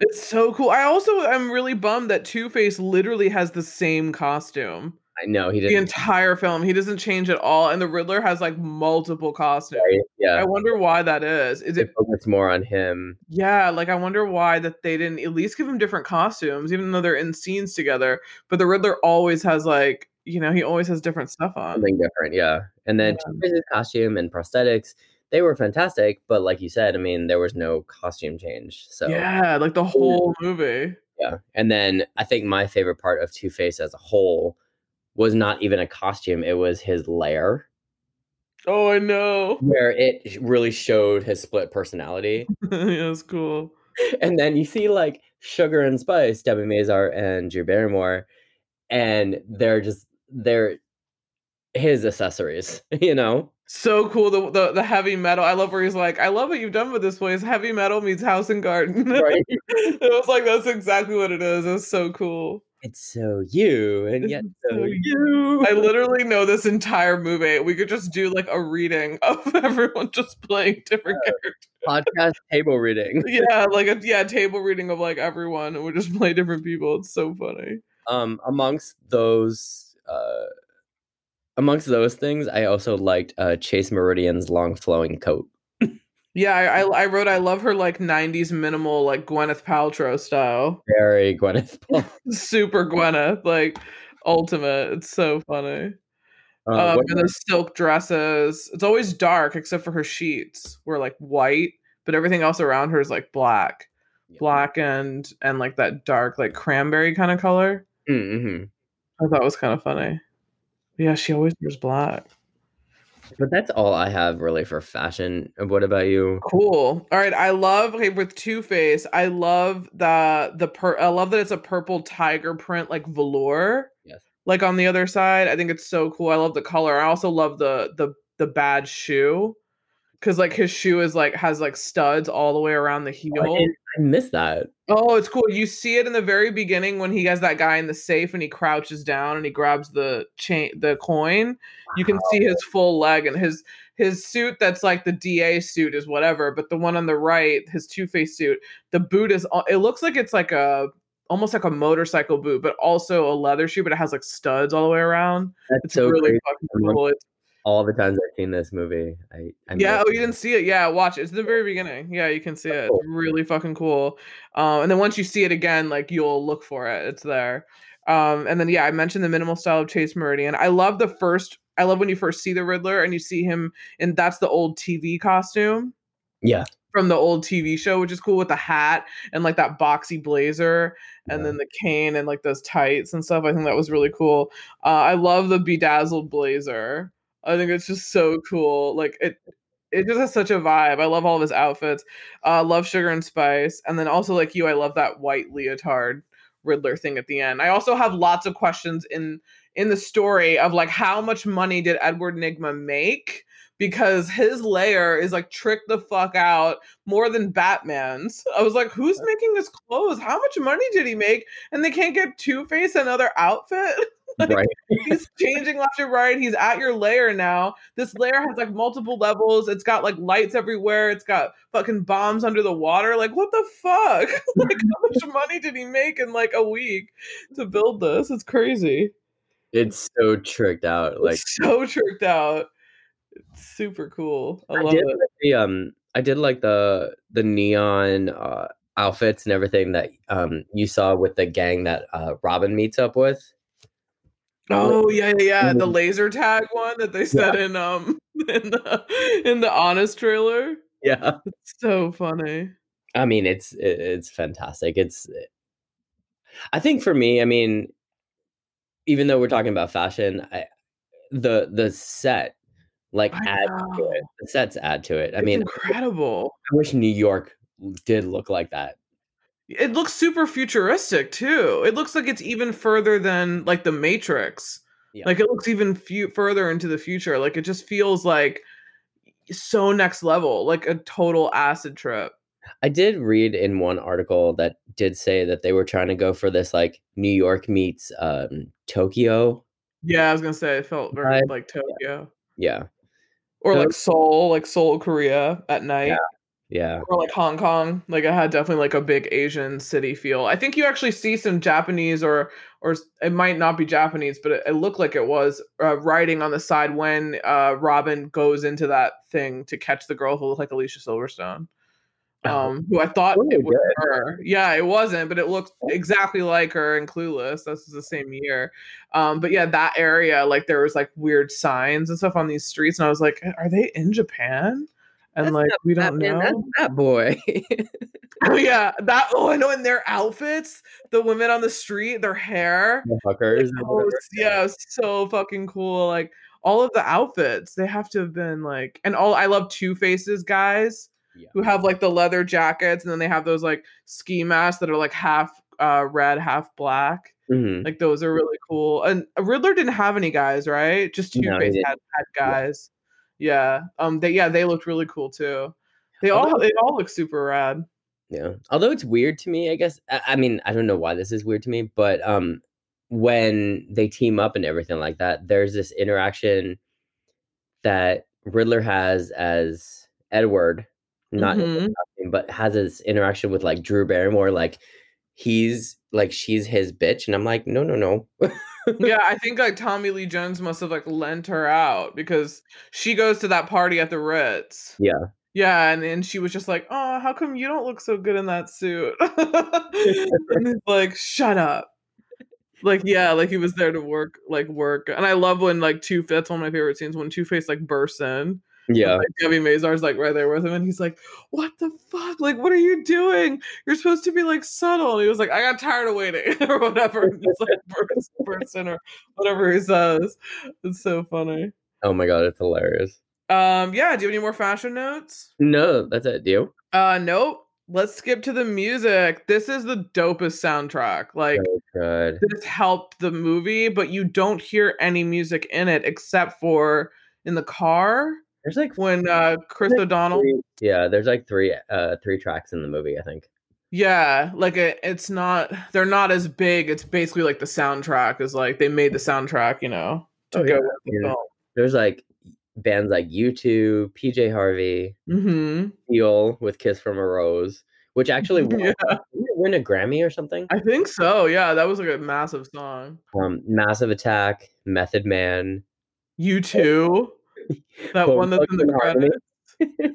It's so cool. I also am really bummed that Two-Face literally has the same costume. I know he didn't. The entire film, he doesn't change at all, and the Riddler has like multiple costumes. Right? Yeah, I wonder why that is. Is they it focus more on him? Yeah, like I wonder why that they didn't at least give him different costumes, even though they're in scenes together. But the Riddler always has like you know he always has different stuff on. Something different, yeah. And then yeah. Two-Face's costume and prosthetics. They were fantastic, but like you said, I mean, there was no costume change. So yeah, like the whole movie. Yeah. And then I think my favorite part of Two-Face as a whole was not even a costume. It was his lair. Oh, I know. Where it really showed his split personality. Yeah, it was cool. And then you see like Sugar and Spice, Debbie Mazar and Drew Barrymore, and they're just, they're, his accessories, you know? So cool, the, the the heavy metal. I love where he's like, I love what you've done with this place. Heavy metal meets house and garden. Right. It was like, that's exactly what it is. It's so cool. It's so you, and yet so, so you. I literally know this entire movie. We could just do like a reading of everyone just playing different uh, characters. Podcast table reading. Yeah, like a yeah table reading of like everyone, and we just play different people. It's so funny. Um, amongst those... Uh, Amongst those things, I also liked uh, Chase Meridian's long flowing coat. Yeah, I, I I wrote I love her like nineties minimal like Gwyneth Paltrow style. Very Gwyneth Paltrow. Super Gwyneth, like ultimate. It's so funny. Uh, um, and the silk dresses. It's always dark except for her sheets were like white, but everything else around her is like black, yeah. black and and like that dark like cranberry kind of color. Mm-hmm. I thought it was kind of funny. Yeah, she always wears black. But that's all I have really for fashion. What about you? Cool. All right. I love okay, with Two-Face. I love the the per, I love that it's a purple tiger print like velour. Yes. Like on the other side, I think it's so cool. I love the color. I also love the the the bad shoe, because like his shoe is like has like studs all the way around the heel. Oh, I, I miss that. Oh, it's cool. You see it in the very beginning when he has that guy in the safe and he crouches down and he grabs the chain, the coin. Wow. You can see his full leg, and his his suit that's like the D A suit is whatever, but the one on the right, his Two-Face suit, the boot is it looks like it's like a almost like a motorcycle boot, but also a leather shoe, but it has like studs all the way around. That's it's so really crazy. Fucking cool. It's all the times I've seen this movie. I, I yeah, oh, you didn't see it. Yeah, watch it. It's the very beginning. Yeah, you can see it. It's really fucking cool. Um, and then once you see it again, like you'll look for it. It's there. Um, and then, yeah, I mentioned the minimal style of Chase Meridian. I love the first, I love when you first see the Riddler and you see him, and that's the old T V costume. Yeah. From the old T V show, which is cool, with the hat and like that boxy blazer, and yeah. then the cane and like those tights and stuff. I think that was really cool. Uh, I love the bedazzled blazer. I think it's just so cool. Like it, it just has such a vibe. I love all of his outfits. I uh, love Sugar and Spice. And then also like you, I love that white leotard Riddler thing at the end. I also have lots of questions in, in the story of like, how much money did Edward Nygma make? Because his lair is like tricked the fuck out more than Batman's. I was like, who's making his clothes? How much money did he make? And they can't get Two-Face another outfit. Like, right. He's changing left and right. He's at your lair now. This lair has like multiple levels. It's got like lights everywhere. It's got fucking bombs under the water. Like, what the fuck? Like, how much money did he make in like a week to build this? It's crazy. It's so tricked out. Like it's so tricked out. It's super cool. I, I love did it. Like the, um, I did like the the neon uh, outfits and everything that um you saw with the gang that uh, Robin meets up with. Oh yeah, yeah, the laser tag one that they said yeah. in um in the in the Honest trailer. Yeah, it's so funny. I mean, it's it, it's fantastic. It's, I think for me, I mean, even though we're talking about fashion, I, the the set like I add know. to it. The sets add to it. I it's mean, incredible. I wish New York did look like that. It looks super futuristic too. It looks like it's even further than like the Matrix. Yeah. Like it looks even few, further into the future. Like it just feels like so next level, like a total acid trip. I did read in one article that did say that they were trying to go for this like New York meets um, Tokyo. Yeah, I was gonna say it felt very right. like Tokyo. Yeah. yeah. Or so, like Seoul, like Seoul, Korea at night. Yeah. Yeah. Or like Hong Kong. Like it had definitely like a big Asian city feel. I think you actually see some Japanese or or it might not be Japanese, but it, it looked like it was uh, writing on the side when uh, Robin goes into that thing to catch the girl who looked like Alicia Silverstone. Um, who I thought really it was good. her. Yeah, it wasn't, but it looked exactly like her in Clueless. This is the same year. Um, but yeah, that area, like there was like weird signs and stuff on these streets. And I was like, are they in Japan? And that's like we don't Batman, know that boy. Oh yeah, that oh I know. In their outfits, the women on the street, their hair, the fuckers. Like, oh, yeah, it was so fucking cool. Like all of the outfits, they have to have been like, and all I love Two-Face's guys yeah. who have like the leather jackets, and then they have those like ski masks that are like half uh, red, half black. Mm-hmm. Like those are really cool. And Riddler didn't have any guys, right? Just Two-Face no, had, had guys. Yeah. yeah. Um. They yeah they looked really cool too. They all they all look super rad. Yeah. Although it's weird to me, I guess. I, I mean, I don't know why this is weird to me, but um, when they team up and everything like that, there's this interaction that Riddler has as Edward, not mm-hmm. but has this interaction with like Drew Barrymore, like he's like she's his bitch, and I'm like, no, no, no. Yeah, I think like Tommy Lee Jones must have like lent her out because she goes to that party at the Ritz. Yeah. Yeah, and then she was just like, oh, how come you don't look so good in that suit? And he's like, shut up. Like, yeah, like he was there to work, like work. And I love when like Two-Face, that's one of my favorite scenes, when Two-Face like bursts in. Yeah. And, like, Debbie Mazar's like right there with him. And he's like, what the fuck? Like, what are you doing? You're supposed to be like subtle. And he was like, I got tired of waiting or whatever. And he's like, burst, burst in or whatever he says. It's so funny. Oh my God, it's hilarious. Um, yeah, do you have any more fashion notes? No, that's it. Do you? Uh, nope. Let's skip to the music. This is the dopest soundtrack. Like, oh, God. This helped the movie, but you don't hear any music in it except for in the car. There's like when uh Chris O'Donnell. Three, yeah, there's like three uh three tracks in the movie, I think. Yeah, like it, it's not. They're not as big. It's basically like the soundtrack is like they made the soundtrack, you know, to oh, go yeah. with the yeah. film. There's like bands like U two, P J Harvey, mm-hmm. Seal with Kiss from a Rose, which actually won, yeah. won a Grammy or something. I think so. Yeah, that was like a massive song. Um, Massive Attack, Method Man, U two, that one that's in the credits. Yeah.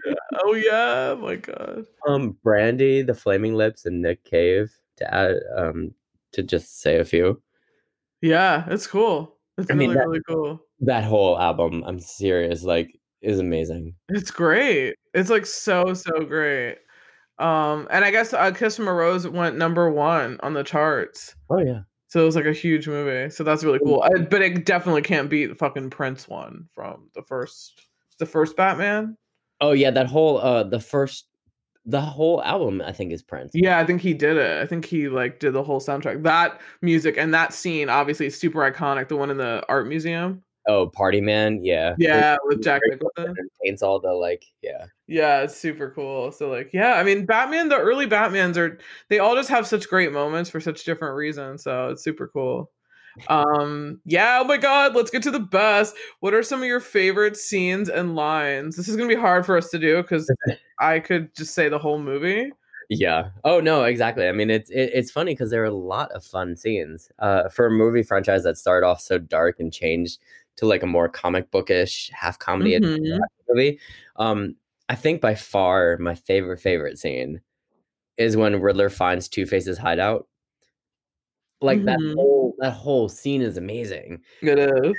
Oh yeah, oh my God. Um, Brandy, The Flaming Lips, and Nick Cave to add um to just say a few. Yeah, it's cool. It's I really mean, that, really cool. That whole album, I'm serious, like, is amazing. It's great. It's like so so great. Um, and I guess uh, Kiss from a Rose went number one on the charts. Oh yeah. So it was like a huge movie. So that's really cool. I, but it definitely can't beat the fucking Prince one from the first, the first Batman. Oh yeah, that whole uh, the first, the whole album I think is Prince. Yeah, I think he did it. I think he like did the whole soundtrack. That music and that scene obviously is super iconic. The one in the art museum. Oh, Party Man, yeah. Yeah, it's, with Jack Nicholson. Paints all the, like, yeah. Yeah, it's super cool. So, like, yeah, I mean, Batman, the early Batmans are, they all just have such great moments for such different reasons. So, it's super cool. Um, yeah, oh my God, let's get to the best. What are some of your favorite scenes and lines? This is going to be hard for us to do because I could just say the whole movie. Yeah. Oh, no, exactly. I mean, it's it, it's funny because there are a lot of fun scenes. Uh, for a movie franchise that started off so dark and changed to like a more comic bookish, half comedy mm-hmm. movie. Um, I think by far my favorite favorite scene is when Riddler finds Two-Face's hideout. Like mm-hmm. that whole that whole scene is amazing. It is,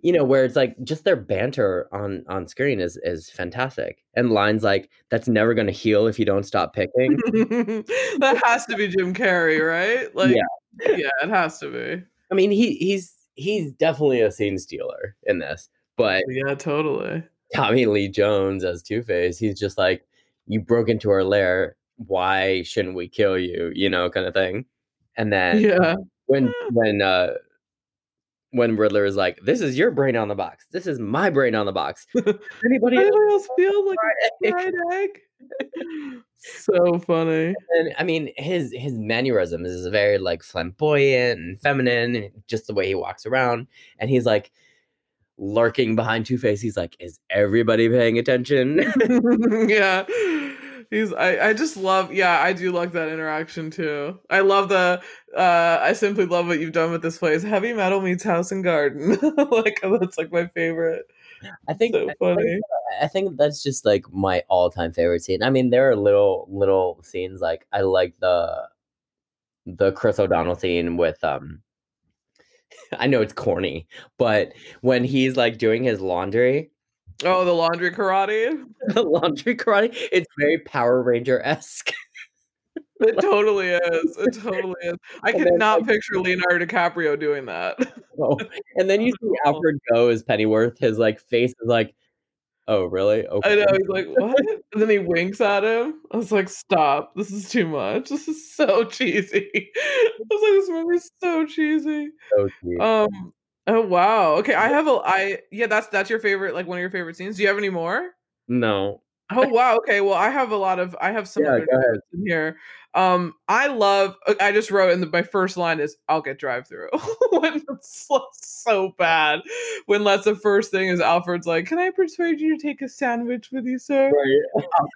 you know, where it's like just their banter on on screen is is fantastic, and lines like "That's never gonna heal if you don't stop picking." That has to be Jim Carrey, right? Like, yeah, yeah, it has to be. I mean, he he's. He's definitely a scene stealer in this, but yeah, totally. Tommy Lee Jones as Two-Face, he's just like, you broke into our lair. Why shouldn't we kill you? You know, kind of thing. And then yeah. when when uh, when Riddler is like, this is your brain on the box. This is my brain on the box. Anybody else feel like a fried egg? So funny. And I mean, his his mannerisms is very like flamboyant and feminine, just the way he walks around. And he's like lurking behind Two-Face. He's like, is everybody paying attention? Yeah. He's I, I just love yeah, I do like that interaction too. I love the uh I simply love what you've done with this place. Heavy metal meets house and garden. Like that's like my favorite. I think, so funny. I think I think that's just like my all-time favorite scene. I mean, there are little little scenes like I like the the Chris O'Donnell scene with um. I know it's corny, but when he's like doing his laundry. Oh, the laundry karate. The laundry karate. It's very Power Ranger-esque. It totally is. It totally is. I could then, not like, picture Leonardo DiCaprio doing that. Oh. And then you see Alfred Go as Pennyworth. His like face is like, Oh, really? Okay. I know. He's like, what? And then he winks at him. I was like, stop. This is too much. This is so cheesy. I was like, this movie's so cheesy. So cheesy. Um. Oh, wow. Okay. I have a, I, yeah, that's, that's your favorite, like one of your favorite scenes. Do you have any more? No. Oh, wow. Okay. Well, I have a lot of, I have some yeah, other in here. Um, I love, I just wrote in the, my first line is, I'll get drive through. When it's so bad. When that's the first thing is Alfred's like, can I persuade you to take a sandwich with you, sir? Right. I'll,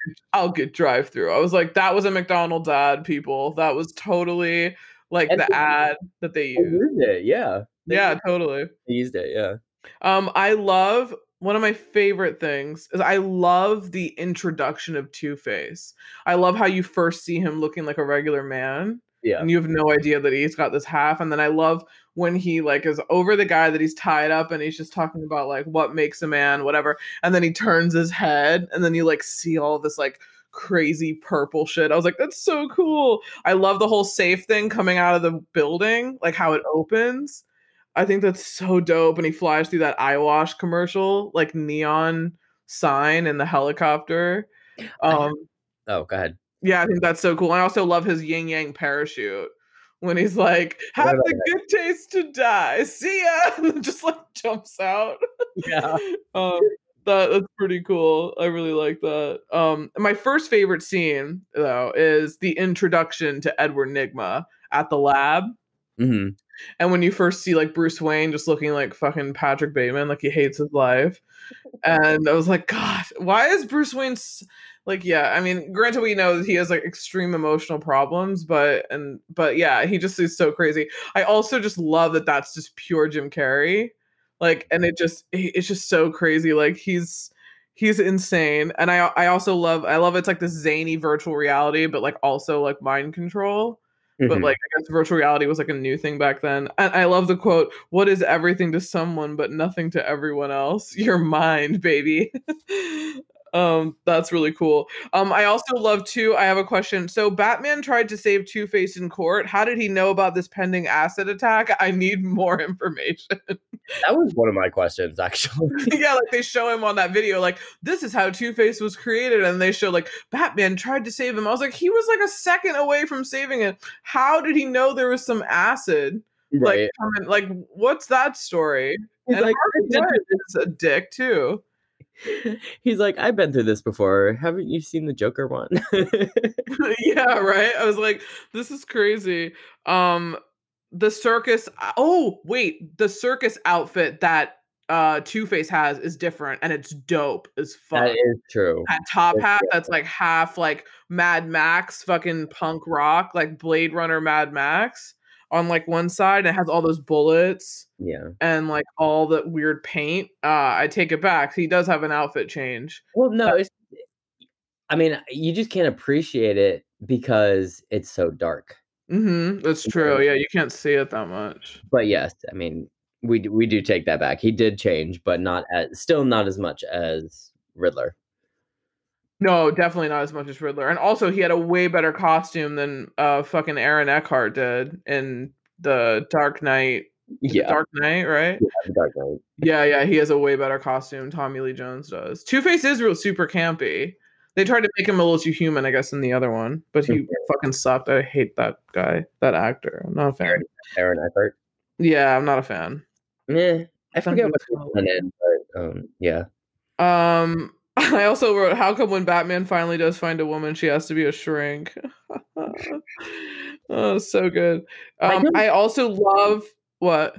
I'll get drive through. I was like, that was a McDonald's ad, people. That was totally like and the ad know. that they used. It, yeah. They yeah, used totally. They used it. Yeah. Um, I love, one of my favorite things is I love the introduction of Two-Face. I love how you first see him looking like a regular man. Yeah. And you have no idea that he's got this half. And then I love when he like is over the guy that he's tied up and he's just talking about like what makes a man, whatever. And then he turns his head and then you like see all this like crazy purple shit. I was like, that's so cool. I love the whole safe thing coming out of the building, like how it opens. I think that's so dope. And he flies through that eyewash commercial, like neon sign in the helicopter. Um, oh, go ahead. Yeah, I think that's so cool. I also love his yin yang parachute when he's like, have the good that? taste to die. See ya. And then just like jumps out. Yeah. um, that, that's pretty cool. I really like that. Um, my first favorite scene, though, is the introduction to Edward Nygma at the lab. Mm-hmm. And when you first see like Bruce Wayne just looking like fucking Patrick Bateman, like he hates his life. And I was like, God, why is Bruce Wayne s- like, yeah, I mean, granted, we know that he has like extreme emotional problems, but and but yeah, he just is so crazy. I also just love that that's just pure Jim Carrey. Like, and it just it's just so crazy. Like he's he's insane. And I I also love I love it's like this zany virtual reality, but like also like mind control. But mm-hmm. like, I guess virtual reality was like a new thing back then. And I love the quote, what is everything to someone, but nothing to everyone else? Your mind, baby. um, That's really cool. Um, I also love too, I have a question. So Batman tried to save Two-Face in court. How did he know about this pending acid attack? I need more information. That was one of my questions, actually. Yeah, like they show him on that video, like, this is how Two-Face was created. And they show, like, Batman tried to save him. I was like, he was, like, a second away from saving it. How did he know there was some acid? Right. Like, like what's that story? He's and like, it's a dick, too. He's like, I've been through this before. Haven't you seen the Joker one? Yeah, right? I was like, this is crazy. Um... The circus, oh, wait, the circus outfit that uh, Two-Face has is different, and it's dope as fuck. That is true. That top it's hat, true. That's like half, like, Mad Max, fucking punk rock, like Blade Runner Mad Max on, like, one side. And it has all those bullets. Yeah. And, like, all that weird paint. Uh, I take it back. He does have an outfit change. Well, no, it's, I mean, you just can't appreciate it because it's so dark. Mm-hmm. That's true. Yeah, you can't see it that much. But yes, I mean, we we do take that back. He did change, but not as, still not as much as Riddler. No, definitely not as much as Riddler. And also, he had a way better costume than uh fucking Aaron Eckhart did in the Dark Knight. Yeah, the Dark Knight, right? Yeah, the Dark Knight. yeah, yeah. He has a way better costume. Tommy Lee Jones does. Two-Face is real super campy. They tried to make him a little too human, I guess, in the other one, but he mm-hmm. fucking sucked. I hate that guy, that actor. I'm not a fan. Aaron Eckhart. Yeah, I'm not a fan. Yeah, I forget what's going on, but um, yeah. Um, I also wrote, "How come when Batman finally does find a woman, she has to be a shrink?" Oh, so good. Um, I, I also love what.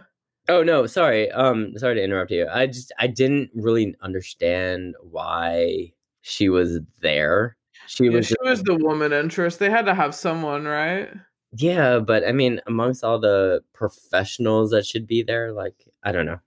Oh no, sorry. Um, sorry to interrupt you. I just I didn't really understand why. She was there. She yeah, was. She was the woman interest. They had to have someone, right? Yeah, but I mean, amongst all the professionals that should be there, like I don't know.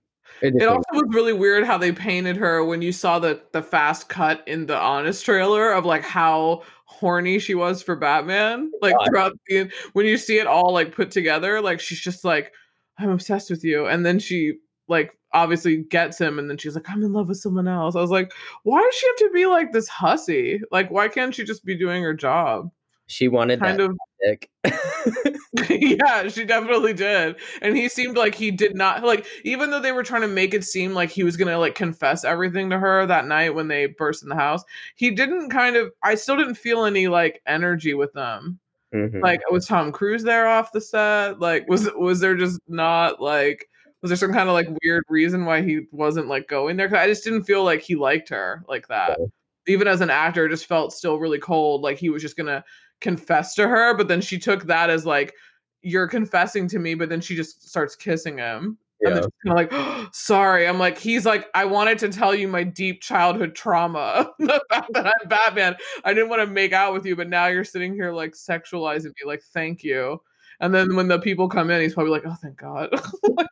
It, it also was really weird how they painted her when you saw the the fast cut in the Honest trailer of like how horny she was for Batman. Like God. Throughout the when you see it all like put together, like she's just like, I'm obsessed with you, and then she like. Obviously gets him and then she's like, I'm in love with someone else. I was like, why does she have to be like this hussy? Like, why can't she just be doing her job? She wanted kind that of dick. Yeah, she definitely did. And he seemed like he did not, like, even though they were trying to make it seem like he was going to, like, confess everything to her that night when they burst in the house, he didn't kind of, I still didn't feel any, like, energy with them. Mm-hmm. Like, was Tom Cruise there off the set? Like, was was there just not, like, was there some kind of, like, weird reason why he wasn't, like, going there? Because I just didn't feel like he liked her like that. Yeah. Even as an actor, it just felt still really cold. Like, he was just going to confess to her, but then she took that as, like, you're confessing to me, but then she just starts kissing him. Yeah. And then she's kind of like, oh, sorry. I'm like, he's like, I wanted to tell you my deep childhood trauma. The fact that I'm Batman. I didn't want to make out with you, but now you're sitting here, like, sexualizing me. Like, thank you. And then when the people come in, he's probably like, oh, thank God. Like,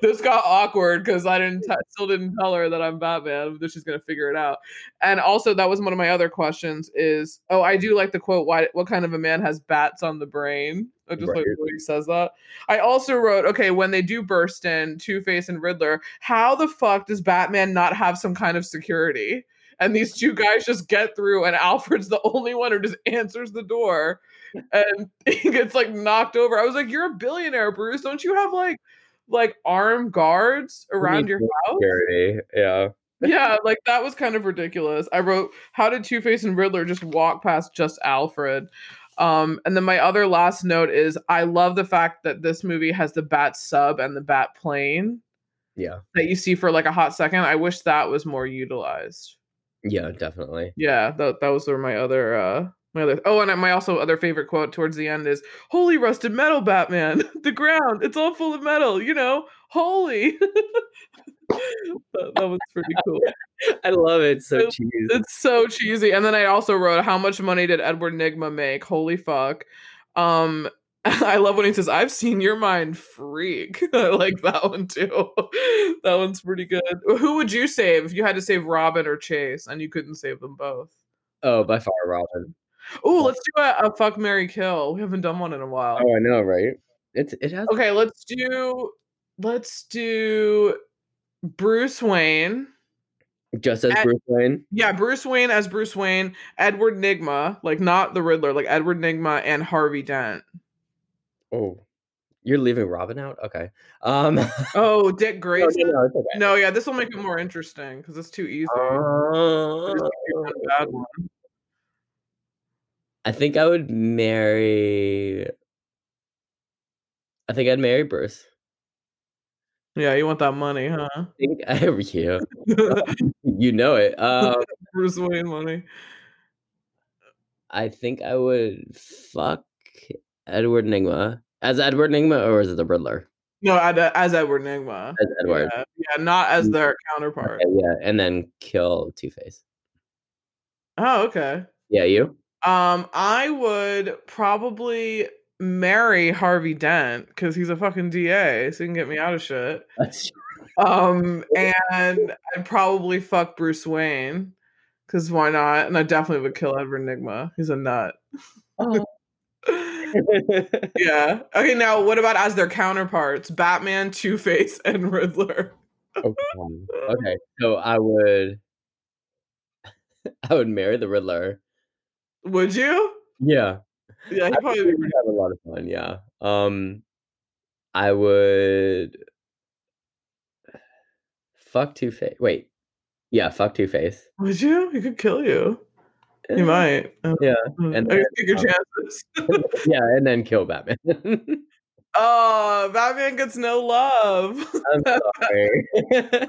this got awkward because I didn't t- still didn't tell her that I'm Batman. That she's going to figure it out. And also, that was one of my other questions is, oh, I do like the quote, Why? what kind of a man has bats on the brain? I just right. like when he says that. I also wrote, okay, when they do burst in, Two-Face and Riddler, how the fuck does Batman not have some kind of security? And these two guys just get through, and Alfred's the only one who just answers the door. And he gets, like, knocked over. I was like, you're a billionaire, Bruce. Don't you have, like, like armed guards around your house? Security. Yeah. Yeah, like, that was kind of ridiculous. I wrote, how did Two-Face and Riddler just walk past just Alfred? Um, and then my other last note is, I love the fact that this movie has the bat sub and the bat plane. Yeah. That you see for, like, a hot second. I wish that was more utilized. Yeah, definitely. Yeah, that that was sort of my other... Uh, My other, oh, and my also other favorite quote towards the end is, holy rusted metal, Batman. The ground, it's all full of metal, you know, holy. that, that was pretty cool. I love it. So it, cheesy. It's so cheesy. And then I also wrote, how much money did Edward Nygma make? Holy fuck. Um, I love when he says, I've seen your mind, freak. I like that one too. That one's pretty good. Who would you save if you had to save Robin or Chase and you couldn't save them both? Oh, by far, Robin. Oh, let's do a, a fuck, marry, kill. We haven't done one in a while. Oh, I know, right? It's it has. Okay, let's do let's do Bruce Wayne. Just as Ed, Bruce Wayne. Yeah, Bruce Wayne as Bruce Wayne. Edward Nygma, like not the Riddler, like Edward Nygma and Harvey Dent. Oh, you're leaving Robin out? Okay. Um. Oh, Dick Grayson. No, no, no, okay. no, yeah, this will make it more interesting because it's too easy. Uh, it's a bad one. I think I would marry. I think I'd marry Bruce. Yeah, you want that money, huh? I think I you. You know it. Um, Bruce Wayne money. I think I would fuck Edward Nygma as Edward Nygma, or is it the Riddler? No, as Edward Nygma. As Edward. Yeah, yeah, not as their counterpart. Okay, yeah, and then kill Two-Face. Oh, okay. Yeah, you. Um, I would probably marry Harvey Dent because he's a fucking D A, so he can get me out of shit. Um, and I'd probably fuck Bruce Wayne because why not? And I definitely would kill Edward Nygma. He's a nut. Oh. Yeah. Okay. Now, what about as their counterparts? Batman, Two-Face, and Riddler. Okay. Okay. So I would, I would marry the Riddler. Would you? Yeah. Yeah, he probably would have a lot of fun, yeah. Um I would fuck Two-Face. Wait. Yeah, fuck Two-Face. Would you? He could kill you. He yeah. might. Yeah. Um, and then, take your um, chances. Yeah, and then kill Batman. Oh, Batman gets no love. I'm sorry. Batman's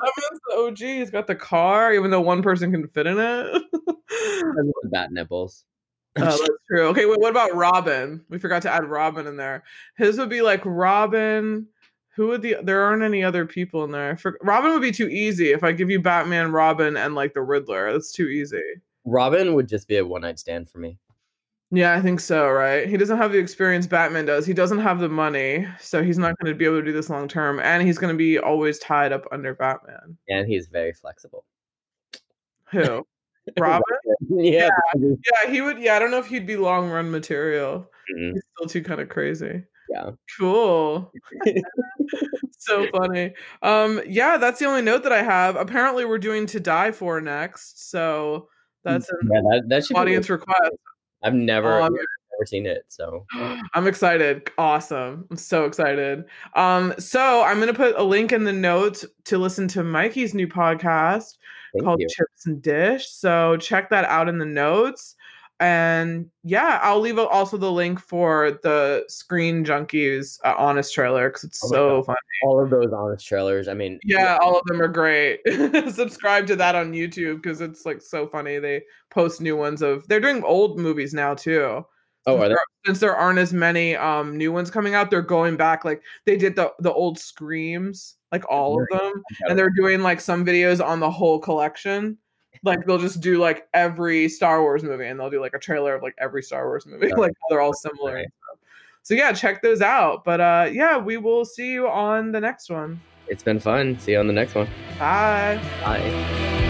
the O G. He's got the car, even though one person can fit in it. Bat nipples. Oh, that's true. Okay, wait, what about Robin? We forgot to add Robin in there. His would be like Robin. Who would the? There aren't any other people in there. For, Robin would be too easy. If I give you Batman, Robin, and like the Riddler, that's too easy. Robin would just be a one night stand for me. Yeah, I think so, right? He doesn't have the experience Batman does. He doesn't have the money, so he's not going to be able to do this long term, and he's going to be always tied up under Batman. And he's very flexible. Who? Robin? Yeah. yeah. Yeah, he would. Yeah, I don't know if he'd be long run material. Mm-hmm. He's still too kind of crazy. Yeah. Cool. So funny. Um, yeah, that's the only note that I have. Apparently, we're doing To Die For next, so that's an yeah, that, that audience request. I've never, um, never seen it, so I'm excited. Awesome. I'm so excited. Um, so I'm gonna put a link in the notes to listen to Mikey's new podcast Thank called you. Chips and Dish. So check that out in the notes. And yeah, I'll leave also the link for the Screen Junkies uh, Honest trailer because it's oh so funny. All of those Honest trailers. I mean, yeah, all of them are great. Subscribe to that on YouTube because it's like so funny. They post new ones of they're doing old movies now too. Oh, since, are they? There, since there aren't as many um, new ones coming out, they're going back. Like they did the the old Screams, like all of them, and they're doing like some videos on the whole collection. Like they'll just do like every Star Wars movie and they'll do like a trailer of like every Star Wars movie. Yeah. Like they're all similar. Right. So yeah, check those out. But uh, yeah, we will see you on the next one. It's been fun. See you on the next one. Bye. Bye.